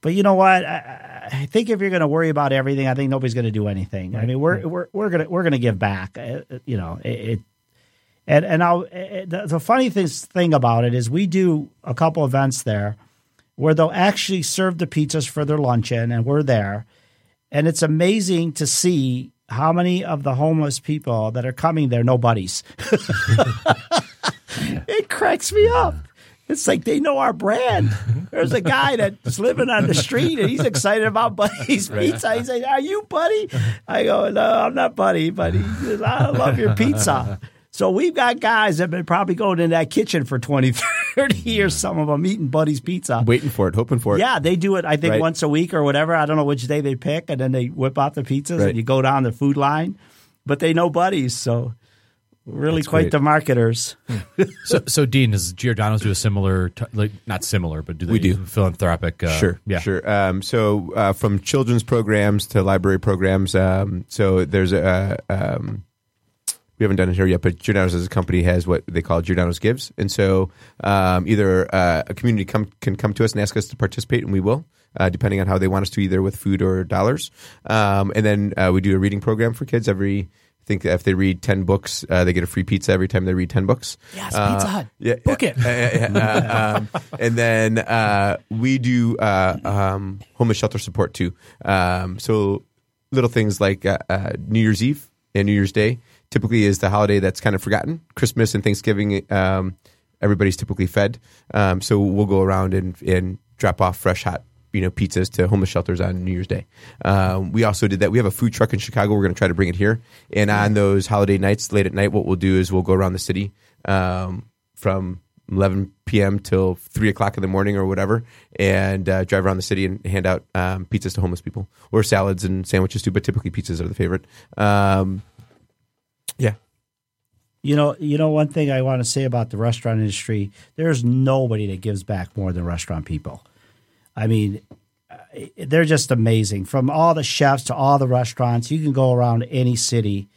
But you know what? I, I think if you're going to worry about everything, I think nobody's going to do anything. Right. I mean, we're right. we're we're gonna we're gonna give back. You know, it, it and and I'll it, the, the funny thing thing about it is we do a couple events there where they'll actually serve the pizzas for their luncheon, and we're there. And it's amazing to see how many of the homeless people that are coming there, no Buddies. It cracks me up. It's like they know our brand. There's a guy that's living on the street, and he's excited about Buddy's pizza. He's like, are you Buddy? I go, no, I'm not Buddy, but he says, I love your pizza. So we've got guys that have been probably going in that kitchen for twenty, thirty years, some of them eating Buddy's pizza. Waiting for it, hoping for it. Yeah, they do it, I think, right. once a week or whatever. I don't know which day they pick, and then they whip out the pizzas, right. and you go down the food line. But they know Buddy's, so really That's quite great. The marketers. so, so, Dean, does Giordano's do a similar – like not similar, but do they we do philanthropic uh, – Sure, yeah. sure. Um, so uh, from children's programs to library programs, um, so there's a um, – we haven't done it here yet, but Giordano's as a company has what they call Giordano's Gives. And so um, either uh, a community come, can come to us and ask us to participate, and we will, uh, depending on how they want us to, either with food or dollars. Um, and then uh, we do a reading program for kids every – I think if they read ten books, uh, they get a free pizza every time they read ten books. Yes, uh, Pizza Hut. Yeah, Book yeah, it. Yeah, yeah. Uh, um, and then uh, we do uh, um, homeless shelter support too. Um, so little things like uh, uh, New Year's Eve and New Year's Day typically is the holiday that's kind of forgotten. Christmas and Thanksgiving, um, everybody's typically fed. Um, so we'll go around and, and drop off fresh hot you know, pizzas to homeless shelters on New Year's Day. Um, we also did that. We have a food truck in Chicago. We're going to try to bring it here. And on those holiday nights, late at night, what we'll do is we'll go around the city um, from eleven p.m. till three o'clock in the morning or whatever, and uh, drive around the city and hand out um, pizzas to homeless people, or salads and sandwiches too, but typically pizzas are the favorite. Um, yeah. You know, you know, one thing I want to say about the restaurant industry, there's nobody that gives back more than restaurant people. I mean, they're just amazing. From all the chefs to all the restaurants, you can go around any city,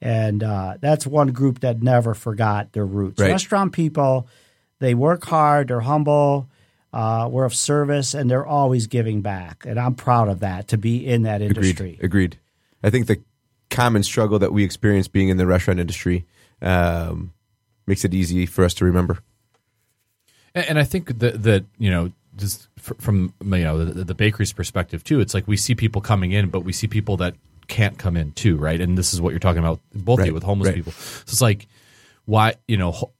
and uh, that's one group that never forgot their roots. Right. Restaurant people, they work hard, they're humble, uh, we're of service, and they're always giving back. And I'm proud of that, to be in that industry. Agreed. Agreed. I think the common struggle that we experience being in the restaurant industry um, makes it easy for us to remember. And, and I think that, that you know, just from you know the, the bakery's perspective too, it's like we see people coming in, but we see people that can't come in too, right? And this is what you're talking about, both right, of you, with homeless right. people. So it's like, why you know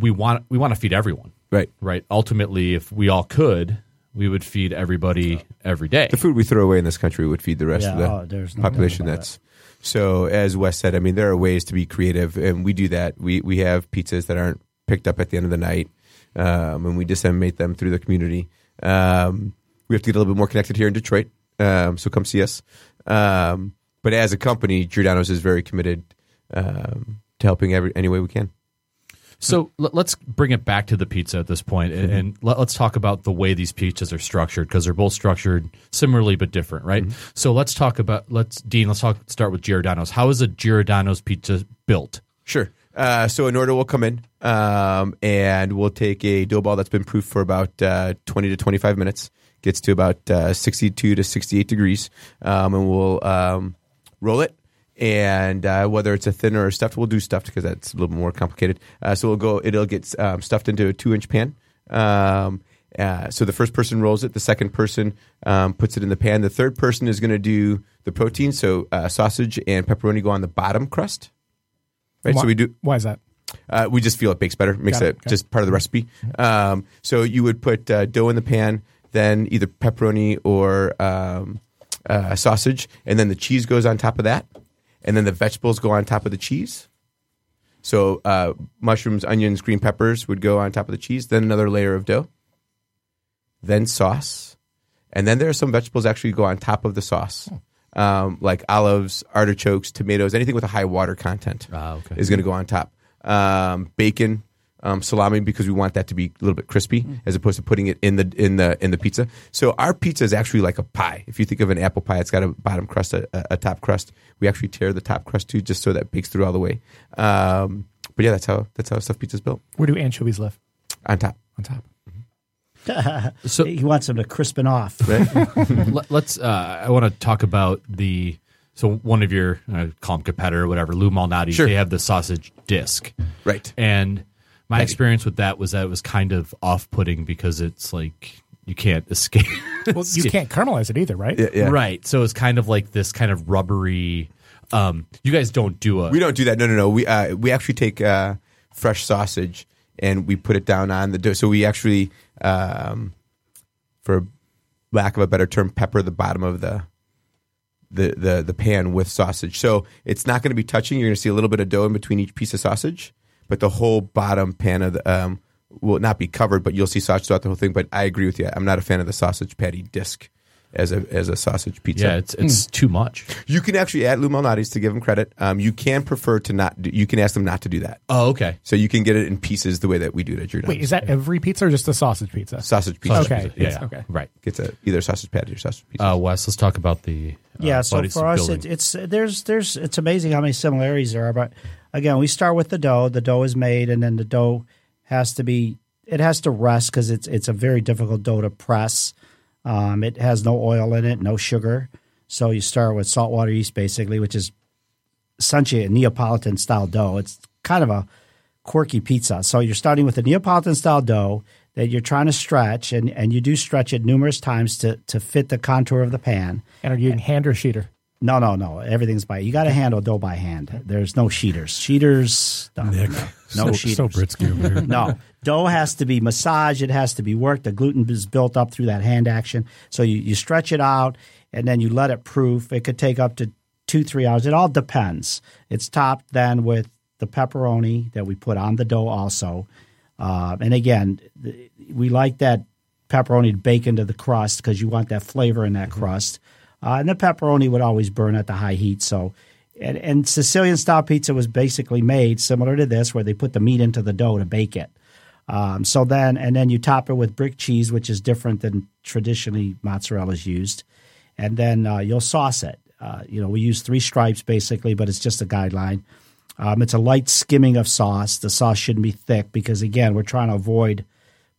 we want we want to feed everyone, right? Right. Ultimately, if we all could, we would feed everybody so, every day. The food we throw away in this country would feed the rest yeah, of the oh, population. That's that. So, as Wes said, I mean, there are ways to be creative, and we do that. We we have pizzas that aren't picked up at the end of the night, um, and we disseminate them through the community. Um, we have to get a little bit more connected here in Detroit, um, so come see us. Um, but as a company, Giordano's is very committed um, to helping every any way we can. So let's bring it back to the pizza at this point, and, mm-hmm. and let's talk about the way these pizzas are structured, because they're both structured similarly but different, right? Mm-hmm. So let's talk about let's Dean. Let's talk start with Giordano's. How is a Giordano's pizza built? Sure. Uh, so an order will come in, um, and we'll take a dough ball that's been proofed for about uh, twenty to twenty-five minutes, gets to about uh, sixty-two to sixty-eight degrees, um, and we'll um, roll it. And uh, whether it's a thinner or stuffed, we'll do stuffed because that's a little more complicated. Uh, so we'll go; it'll get um, stuffed into a two-inch pan. Um, uh, so the first person rolls it, the second person um, puts it in the pan, the third person is going to do the protein. So uh, sausage and pepperoni go on the bottom crust. Right, why, so we do. Why is that? Uh, we just feel it bakes better. Makes Got it, it okay. just part of the recipe. Um, so you would put uh, dough in the pan, then either pepperoni or um, uh, sausage, and then the cheese goes on top of that, and then the vegetables go on top of the cheese. So uh, mushrooms, onions, green peppers would go on top of the cheese. Then another layer of dough, then sauce, and then there are some vegetables actually go on top of the sauce. Oh. Um, like olives, artichokes, tomatoes, anything with a high water content ah, okay. is going to go on top. Um, bacon, um, salami, because we want that to be a little bit crispy, mm. as opposed to putting it in the in the in the pizza. So our pizza is actually like a pie. If you think of an apple pie, it's got a bottom crust, a, a top crust. We actually tear the top crust too, just so that bakes through all the way. Um, but yeah, that's how that's how stuffed pizza is built. Where do anchovies live? On top. On top. So he wants them to crispen off. Right? Let's. Uh, I want to talk about the. So one of your uh, call him competitor, or whatever, Lou Malnati's. Sure. They have the sausage disc, right? And my Maybe. experience with that was that it was kind of off-putting because it's like you can't escape. Well, you can't caramelize it either, right? Yeah, yeah. Right. So it's kind of like this kind of rubbery. Um, you guys don't do a. We don't do that. No, no, no. We uh, we actually take uh, fresh sausage and we put it down on the dough. So we actually. Um, for lack of a better term, pepper the bottom of the the the, the pan with sausage. So it's not going to be touching. You're going to see a little bit of dough in between each piece of sausage, but the whole bottom pan of the um, will not be covered, but you'll see sausage throughout the whole thing. But I agree with you. I'm not a fan of the sausage patty disc. as a as a sausage pizza. Yeah, it's it's mm. too much. You can actually add Lou Malnati's to give them credit. Um, you can prefer to not. Do, you can ask them not to do that. Oh, okay. So you can get it in pieces the way that we do it at Giordano's. Wait, is that every pizza or just a sausage pizza? Sausage pizza. Sausage okay. Pizza. Yeah, yeah. Okay. Right. It's a either sausage patty or sausage pizza. Uh, Wes, let's talk about the. Uh, yeah. So for us, it, it's there's there's it's amazing how many similarities there are. But again, we start with the dough. The dough is made, and then the dough has to be. It has to rest because it's it's a very difficult dough to press. Um, it has no oil in it, no sugar. So you start with saltwater yeast basically, which is essentially a Neapolitan-style dough. It's kind of a quirky pizza. So you're starting with a Neapolitan-style dough that you're trying to stretch, and, and you do stretch it numerous times to to fit the contour of the pan. And are you using hand or sheeter? No, no, no. Everything's by – you got to handle dough by hand. There's no sheeters. Sheeters – no, Nick, no, no so, sheeters. So Britsky over here. No. Dough has to be massaged. It has to be worked. The gluten is built up through that hand action. So you, you stretch it out, and then you let it proof. It could take up to two, three hours. It all depends. It's topped then with the pepperoni that we put on the dough also. Uh, and again, we like that pepperoni to bake into the crust because you want that flavor in that mm-hmm. crust. Uh, and the pepperoni would always burn at the high heat. So, and, and Sicilian-style pizza was basically made similar to this where they put the meat into the dough to bake it. Um, so then – and then you top it with brick cheese, which is different than traditionally mozzarella is used. And then uh, you'll sauce it. Uh, you know, we use three stripes basically, but it's just a guideline. Um, it's a light skimming of sauce. The sauce shouldn't be thick because, again, we're trying to avoid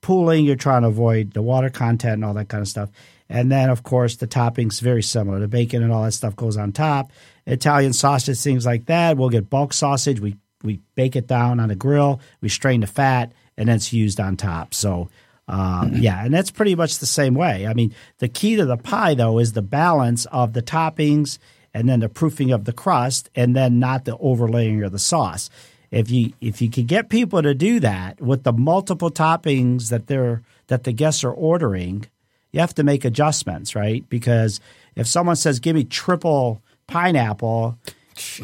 pooling. You're trying to avoid the water content and all that kind of stuff. And then, of course, the toppings very similar. The bacon and all that stuff goes on top. Italian sausage, things like that. We'll get bulk sausage. We we bake it down on a grill. We strain the fat, and then it's used on top. So, uh, yeah, and that's pretty much the same way. I mean, the key to the pie, though, is the balance of the toppings and then the proofing of the crust and then not the overlaying of the sauce. If you if you could get people to do that with the multiple toppings that they're that the guests are ordering – you have to make adjustments, right? Because if someone says, give me triple pineapple,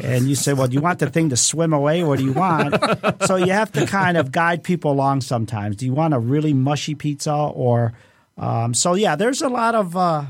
and you say, well, do you want the thing to swim away? What do you want? So you have to kind of guide people along sometimes. Do you want a really mushy pizza? Or um, so, yeah, there's a lot of uh,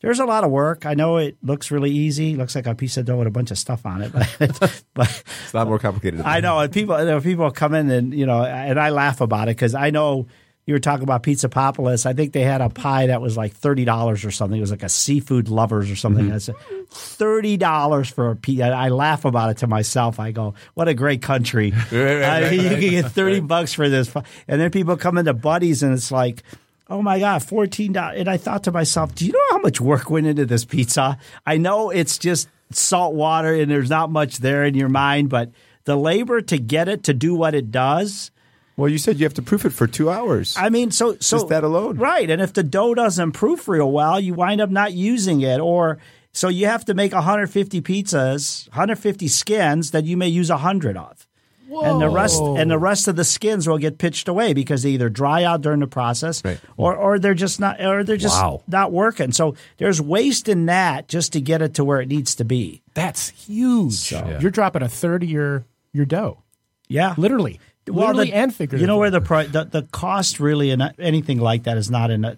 there's a lot of work. I know it looks really easy. It looks like a piece of dough with a bunch of stuff on it. But, but it's a lot more complicated than I know. And people, you know, people come in and, you know, and I laugh about it because I know – you were talking about Pizza Populus. I think they had a pie that was like thirty dollars or something. It was like a seafood lovers or something. That's mm-hmm. thirty dollars for a pizza. I laugh about it to myself. I go, what a great country. Right, right, I mean, right, you right. can get thirty right. bucks for this. And then people come into Buddy's and it's like, oh my God, fourteen dollars. And I thought to myself, do you know how much work went into this pizza? I know it's just salt water and there's not much there in your mind, but the labor to get it to do what it does. Well, you said you have to proof it for two hours. I mean, so so just that alone, right? And if the dough doesn't proof real well, you wind up not using it, or so you have to make one hundred fifty pizzas, one hundred fifty skins that you may use a hundred of, Whoa. and the rest and the rest of the skins will get pitched away because they either dry out during the process, right. or or they're just not or they're just wow. not working. So there's waste in that just to get it to where it needs to be. That's huge. So, yeah. You're dropping a third of your your dough. Yeah, literally. Well, the, and figuratively. You know where the, pri- the the cost really in anything like that is not in a,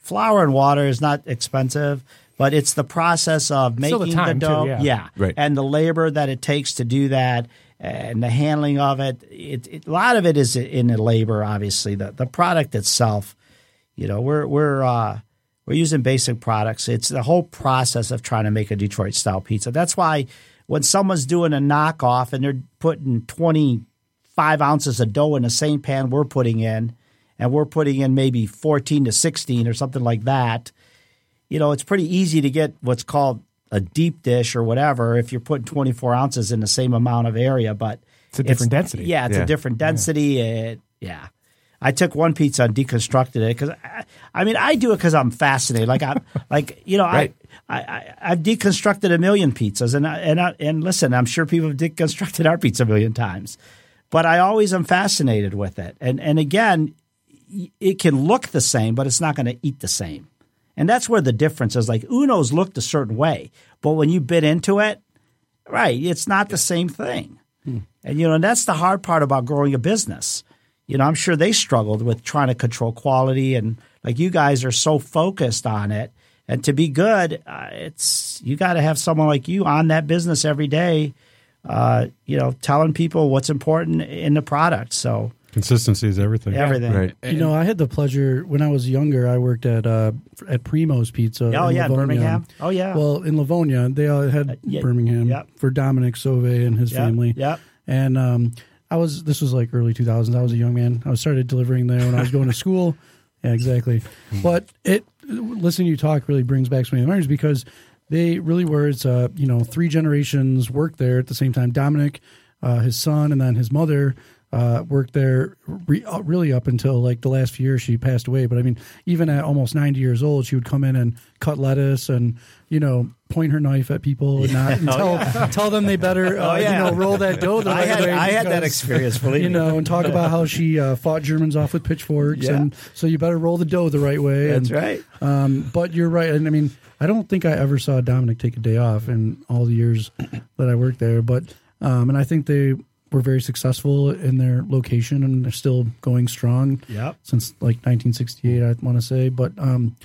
flour and water is not expensive, but it's the process of making the, time the dough, too, yeah, yeah. Right. and the labor that it takes to do that, and the handling of it. It, it a lot of it is in the labor, obviously. The the product itself, you know, we're we're uh, we're using basic products. It's the whole process of trying to make a Detroit style pizza. That's why when someone's doing a knockoff and they're putting twenty. Five ounces of dough in the same pan we're putting in, and we're putting in maybe fourteen to sixteen or something like that. You know, it's pretty easy to get what's called a deep dish or whatever if you're putting twenty-four ounces in the same amount of area. But it's a different it's, density. Yeah, it's yeah. a different density. Yeah. It, yeah. I took one pizza and deconstructed it because I, I mean I do it because I'm fascinated. Like I'm like you know right. I, I I've deconstructed a million pizzas and I, and I, and listen, I'm sure people have deconstructed our pizza a million times. But I always am fascinated with it. And and again, it can look the same, but it's not going to eat the same. And that's where the difference is. Like Uno's looked a certain way, but when you bit into it, right, it's not the same thing. Hmm. And, you know, and that's the hard part about growing a business. You know, I'm sure they struggled with trying to control quality and like you guys are so focused on it. And to be good, uh, it's you got to have someone like you on that business every day, uh, you know, telling people what's important in the product. So consistency is everything. Everything. Right. You know, I had the pleasure when I was younger. I worked at uh, at Primo's Pizza. Oh in yeah, Livonia. Birmingham. Oh yeah. Well, in Livonia, they all had uh, yeah, Birmingham yep. for Dominic Sauve and his yep, family. Yep. And um, I was this was like early two thousands. I was a young man. I started delivering there when I was going to school. Yeah, exactly. But it. Listening to you talk really brings back so many memories because they really were, it's, uh, you know, three generations worked there at the same time. Dominic, uh, his son, and then his mother uh, worked there re- really up until like the last few years she passed away. But I mean, even at almost ninety years old, she would come in and cut lettuce and, you know, point her knife at people and, not, and oh, tell, yeah. tell them they better, uh, oh, yeah. you know, roll that dough the right I had, way. I because, had that experience, believe me. You know, and talk about how she uh, fought Germans off with pitchforks. Yeah. And so you better roll the dough the right way. That's and, right. Um, but you're right. And I mean, I don't think I ever saw Dominic take a day off in all the years that I worked there. But um, and I think they were very successful in their location and they're still going strong yep. since like nineteen sixty-eight, I want to say. But um,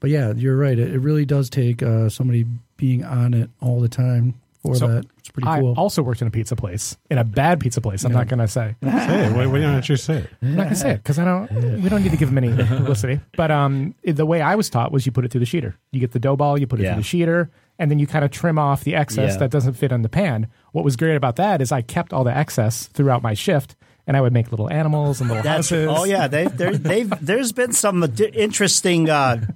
but yeah, you're right. It, it really does take uh, somebody being on it all the time for so that. It's pretty cool. I also worked in a pizza place, in a bad pizza place. I'm yeah. not going to say. Say it. Why, why don't you say it? I'm not going to say it because I don't. We don't need to give them any publicity. But um, the way I was taught was you put it through the sheeter. You get the dough ball, you put it yeah. through the sheeter, and then you kind of trim off the excess yeah. that doesn't fit on the pan. What was great about that is I kept all the excess throughout my shift. And I would make little animals and little That's, houses. Oh, yeah. They, they've, they've, there's been some interesting uh,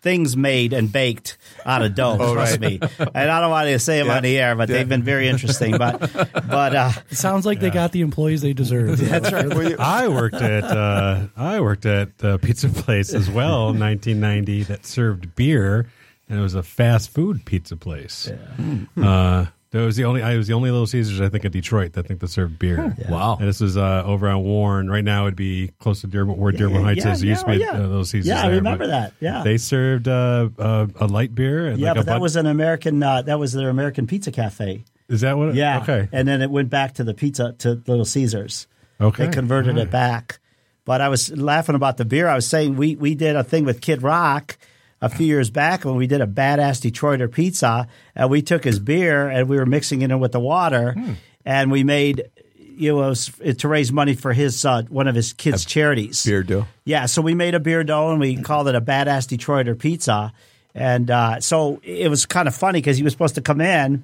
things made and baked out of dough, oh, trust right. me. And I don't want to say them yeah. on the air, but yeah. they've been very interesting. But, but uh, it sounds like yeah. they got the employees they deserve. That's right. I worked at uh, I worked at a pizza place as well in nineteen ninety that served beer, and it was a fast food pizza place. Yeah. Hmm. Uh, It was the only. I was the only Little Caesars, I think, in Detroit that I think that served beer. Huh, yeah. Wow! And this is uh, over on Warren. Right now, it'd be close to Dearborn, where yeah, Dearborn Heights yeah, is. It yeah, used to be yeah. uh, Little Caesars. Yeah, there, I remember that. Yeah, they served uh, uh, a light beer. And yeah, like but a that bun- was an American. Uh, that was their American Pizza Cafe. Is that what? It, yeah. Okay. And then it went back to the pizza to Little Caesars. Okay. They converted right. it back. But I was laughing about the beer. I was saying we we did a thing with Kid Rock a few years back when we did a badass Detroiter pizza, and we took his beer and we were mixing it in with the water, hmm. and we made you know, it was to raise money for his uh, one of his kids' a charities. Beer dough, yeah. So we made a beer dough and we called it a badass Detroiter pizza, and uh, so it was kind of funny because he was supposed to come in,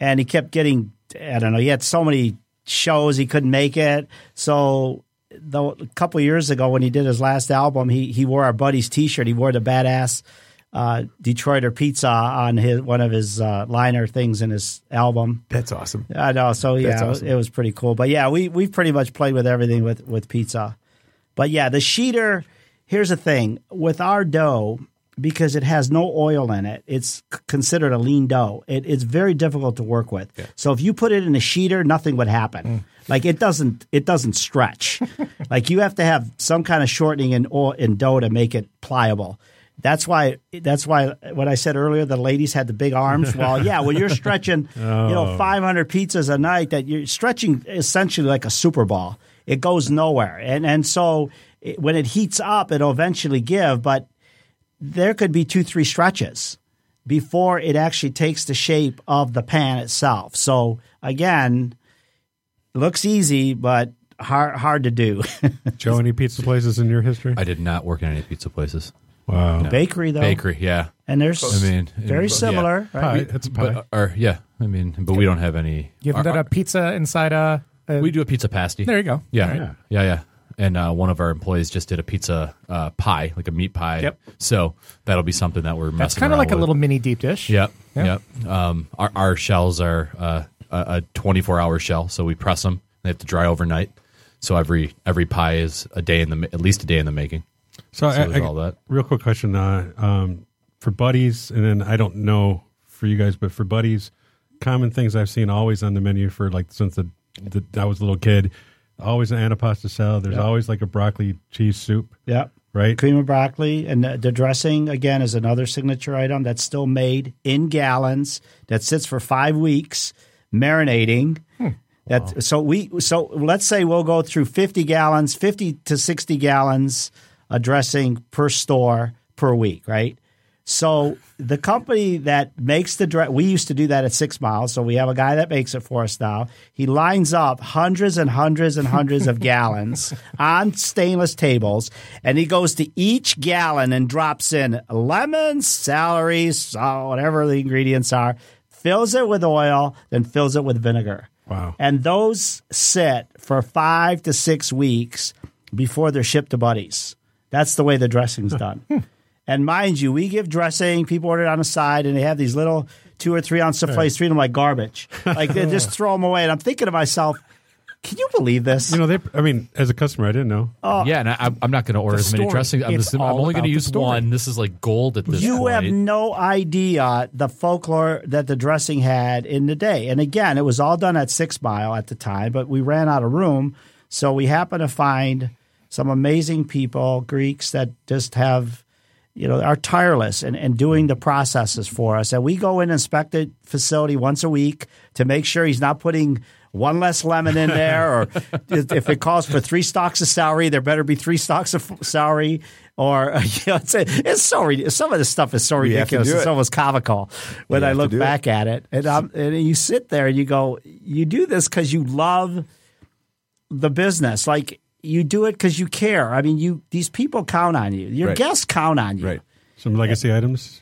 and he kept getting I don't know he had so many shows he couldn't make it, so. Though a couple of years ago when he did his last album, he he wore our Buddy's T-shirt. He wore the badass uh, Detroiter pizza on his one of his uh, liner things in his album. That's awesome. I know. So yeah, awesome. it was pretty cool. But yeah, we we pretty much played with everything with, with pizza. But yeah, the sheeter. Here's the thing with our dough, because it has no oil in it. It's considered a lean dough. It, it's very difficult to work with. Yeah. So if you put it in a sheeter, nothing would happen. Mm. Like it doesn't it doesn't stretch. Like you have to have some kind of shortening in oil, in dough to make it pliable. That's why that's why when I said earlier the ladies had the big arms. Well, yeah, when you're stretching, oh. you know, five hundred pizzas a night, that you're stretching essentially like a super ball. It goes nowhere. And and so it, when it heats up, it'll eventually give, but there could be two, three stretches before it actually takes the shape of the pan itself. So again, looks easy, but hard hard to do. Joe, any pizza places in your history? I did not work in any pizza places. Wow, no. Bakery though. Bakery, yeah. And there's I mean, very it, similar. Yeah. Right? Pie, it's a pie. But, or yeah, I mean, but we don't have any. You haven't done a pizza inside a, a. We do a pizza pasty. There you go. Yeah, right. yeah, yeah. yeah. And uh, one of our employees just did a pizza uh, pie, like a meat pie. Yep. So that'll be something that we're messing around with. That's kind of like with. a little mini deep dish. Yep. Yep. yep. Um, our, our shells are uh, a twenty-four hour shell, so we press them. They have to dry overnight. So every every pie is a day in the at least a day in the making. So, so I, there's I, all that. Real quick question uh, um, for Buddy's, and then I don't know for you guys, but for Buddy's, common things I've seen always on the menu for like since the, the I was a little kid. Always an antipasta salad. There's yep. always like a broccoli cheese soup. Yep. Right? Cream of broccoli. And the, the dressing, again, is another signature item that's still made in gallons that sits for five weeks marinating. Hmm. That wow. So we so let's say we'll go through fifty gallons, fifty to sixty gallons of dressing per store per week, right? So the company that makes the dress, we used to do that at Six Miles. So we have a guy that makes it for us now. He lines up hundreds and hundreds and hundreds of gallons on stainless tables, and he goes to each gallon and drops in lemon, celery, salt, whatever the ingredients are, fills it with oil, then fills it with vinegar. Wow. And those sit for five to six weeks before they're shipped to Buddy's. That's the way the dressing's done. And mind you, we give dressing. People order it on the side, and they have these little two or three ounce souffles. Treat them like garbage. Like they just throw them away. And I'm thinking to myself, can you believe this? You know, they. I mean, as a customer, I didn't know. Uh, yeah, and I, I'm not going to order as many dressings. I'm, just, I'm only going to use one. This is like gold at this point. You have no idea the folklore that the dressing had in the day. And again, it was all done at Six Mile at the time, but we ran out of room, so we happened to find some amazing people, Greeks that just have. You know, are tireless and, and doing the processes for us. And we go in and inspect the facility once a week to make sure he's not putting one less lemon in there. Or if it calls for three stalks of celery, there better be three stalks of celery. Or, you know, it's, it's so ridiculous. Some of this stuff is so ridiculous. It's it. almost comical when we I look back it. at it. And, I'm, and you sit there and you go, you do this because you love the business. Like, you do it because you care. I mean, you these people count on you. Your right. guests count on you. Right. Some legacy yeah. items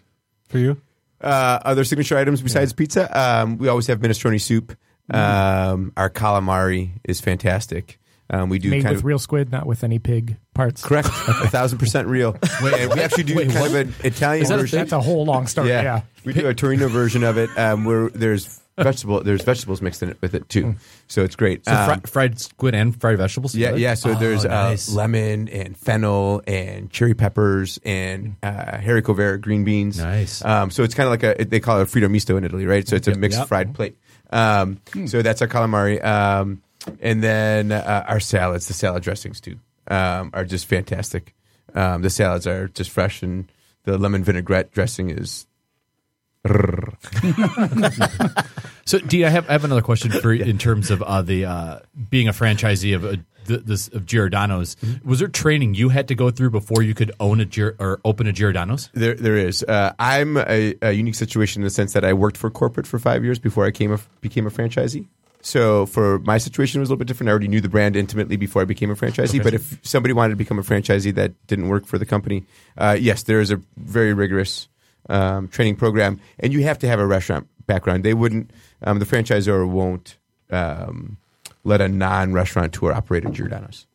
for you? Uh, other signature items besides yeah. pizza? Um, we always have minestrone soup. Mm-hmm. Um, our calamari is fantastic. Um, we do made kind with of, real squid, not with any pig parts. Correct, a thousand percent real. Wait, and we actually do Wait, kind what? of an Italian that version. A that's a whole long story. Yeah. yeah, we do a Torino version of it um, where there's vegetable. There's vegetables mixed in it with it too, mm. so it's great. So um, fri- fried squid and fried vegetables. Yeah, together? yeah. So oh, there's nice. uh, lemon and fennel and cherry peppers and uh, haricot vert green beans. Nice. Um, so it's kind of like a they call it a fritto misto in Italy, right? So it's a yep, mixed yep. fried plate. Um, mm. So that's our calamari. Um, And then uh, our salads, the salad dressings too, um, are just fantastic. Um, the salads are just fresh, and the lemon vinaigrette dressing is. So, Dee, I have I have another question for yeah. in terms of uh, the uh, being a franchisee of uh, the, this of Giordano's. Mm-hmm. Was there training you had to go through before you could own a Gir- or open a Giordano's? There, there is. Uh, I'm a, a unique situation in the sense that I worked for corporate for five years before I came a, became a franchisee. So for my situation, it was a little bit different. I already knew the brand intimately before I became a franchisee. Okay. But if somebody wanted to become a franchisee that didn't work for the company, uh, yes, there is a very rigorous um, training program. And you have to have a restaurant background. They wouldn't um, – the franchisor won't um, let a non-restaurateur operate at Giordano's.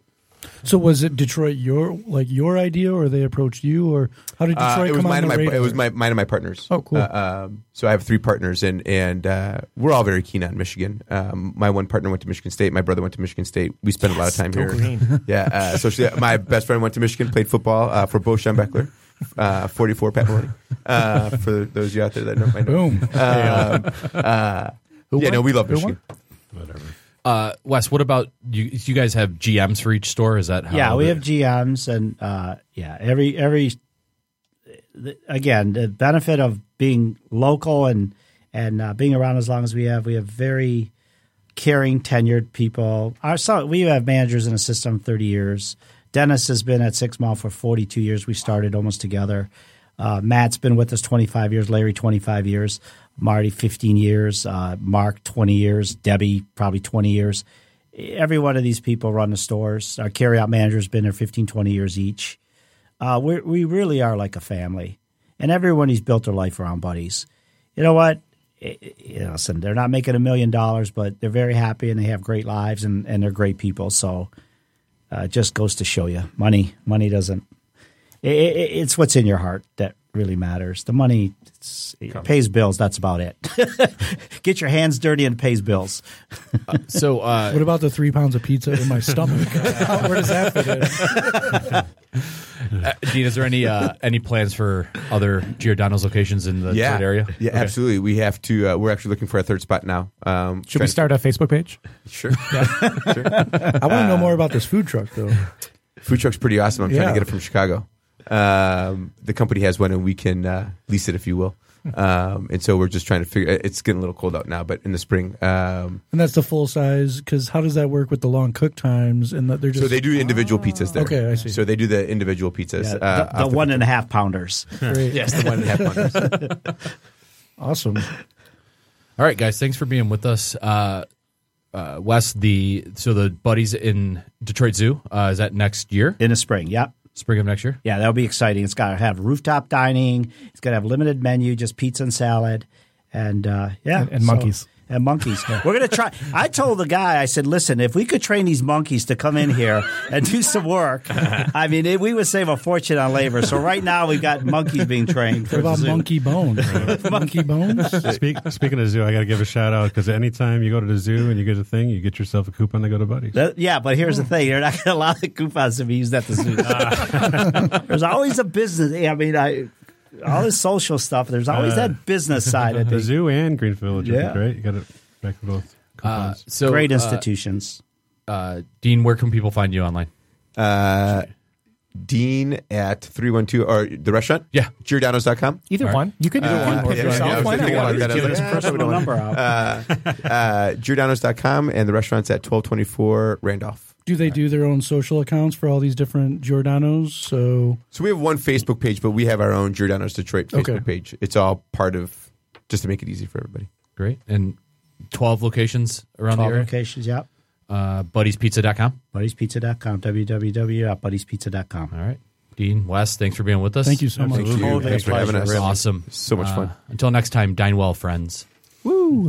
So was it Detroit your like your idea, or they approached you, or how did Detroit uh, come on the radar? It was mine and my, my partners. Oh, cool. Uh, um, so I have three partners, and and uh, we're all very keen on Michigan. Um, my one partner went to Michigan State. My brother went to Michigan State. We spent yes, a lot of time here. Green. Yeah. Uh, so she, my best friend went to Michigan, played football uh, for Bo Schembechler, uh, forty-four Pat Maloney. Uh, for those of you out there that don't mind. Boom. Um, uh, yeah, no, we love Michigan. Whatever. Uh, Wes, what about you? You guys have G Ms for each store? Is that how? Yeah, we have G Ms, and uh, yeah, every every the, again the benefit of being local and and uh, being around as long as we have. We have very caring, tenured people. Our so we have managers in the system thirty years. Dennis has been at Six Mile for forty two years. We started almost together. Uh, Matt's been with us twenty five years. Larry twenty five years. Marty, fifteen years. Uh, Mark, twenty years. Debbie, probably twenty years. Every one of these people run the stores. Our carryout manager has been there fifteen, twenty years each. Uh, we we really are like a family. And everyone has built their life around Buddies. You know what? It, it, listen, they're not making a million dollars, but they're very happy and they have great lives and, and they're great people. So uh, it just goes to show you. Money, money doesn't it, – it, it's what's in your heart that – really matters. The money it pays bills. That's about it. Get your hands dirty and pays bills. uh, so, uh, what about the three pounds of pizza in my stomach? uh, where does that fit in? uh, Dean, is there any uh, any plans for other Giordano's locations in the yeah. area? Yeah, okay. Absolutely. We have to. Uh, we're actually looking for a third spot now. Um, Should we start to... a Facebook page? Sure. Yeah. sure. I want to know more about this food truck, though. Food truck's pretty awesome. I'm yeah. trying to get it from Chicago. Um, the company has one, and we can uh, lease it, if you will. Um, and so we're just trying to figure. It's getting a little cold out now, but in the spring. Um, and that's the full size, because how does that work with the long cook times? And that they're just so they do individual oh. pizzas there. Okay, I see. So they do the individual pizzas, yeah, uh, the, the, the one and a half pounders. Yes, the one and a half pounders. Awesome. All right, guys, thanks for being with us. Uh, uh, Wes, the so the Buddy's in Detroit Zoo uh, is that next year in the spring? Yep. Spring of next year? Yeah, that'll be exciting. It's got to have rooftop dining. It's got to have limited menu, just pizza and salad, and uh, yeah, and, and so, monkeys and monkeys. We're gonna try. I told the guy, I said, "Listen, if we could train these monkeys to come in here and do some work, I mean, it, we would save a fortune on labor." So right now we've got monkeys being trained. What about monkey bones? Monkey bones. Speak, speaking of zoo, I got to give a shout out, because anytime you go to the zoo and you get a thing, you get yourself a coupon to go to Buddy's. That, yeah, but here's oh. the thing: you're not going to allow the coupons to be used at the zoo. Uh. There's always a business. I mean, I. All this social stuff. There's always uh, that business side of it. The zoo and Green Village, yeah. right? You got it back to both. Uh, so, Great institutions. Uh, uh, Dean, where can people find you online? Uh, Dean at three one two, or the restaurant? Yeah. Giordano's dot com. Either right. one. You could do uh, one. Giordano's dot com, and the restaurant's at twelve twenty-four Randolph. Do they do their own social accounts for all these different Giordano's? So so we have one Facebook page, but we have our own Giordano's Detroit Facebook okay. page. It's all part of, just to make it easy for everybody. Great. And twelve locations around twelve the area? twelve locations, yep. Uh, buddies pizza dot com? buddies pizza dot com. w w w dot buddies pizza dot com. All right. Dean, Wes, thanks for being with us. Thank you so Absolutely. much. Thank you. Thanks for having us. Awesome. So much fun. Uh, until next time, dine well, friends. Woo!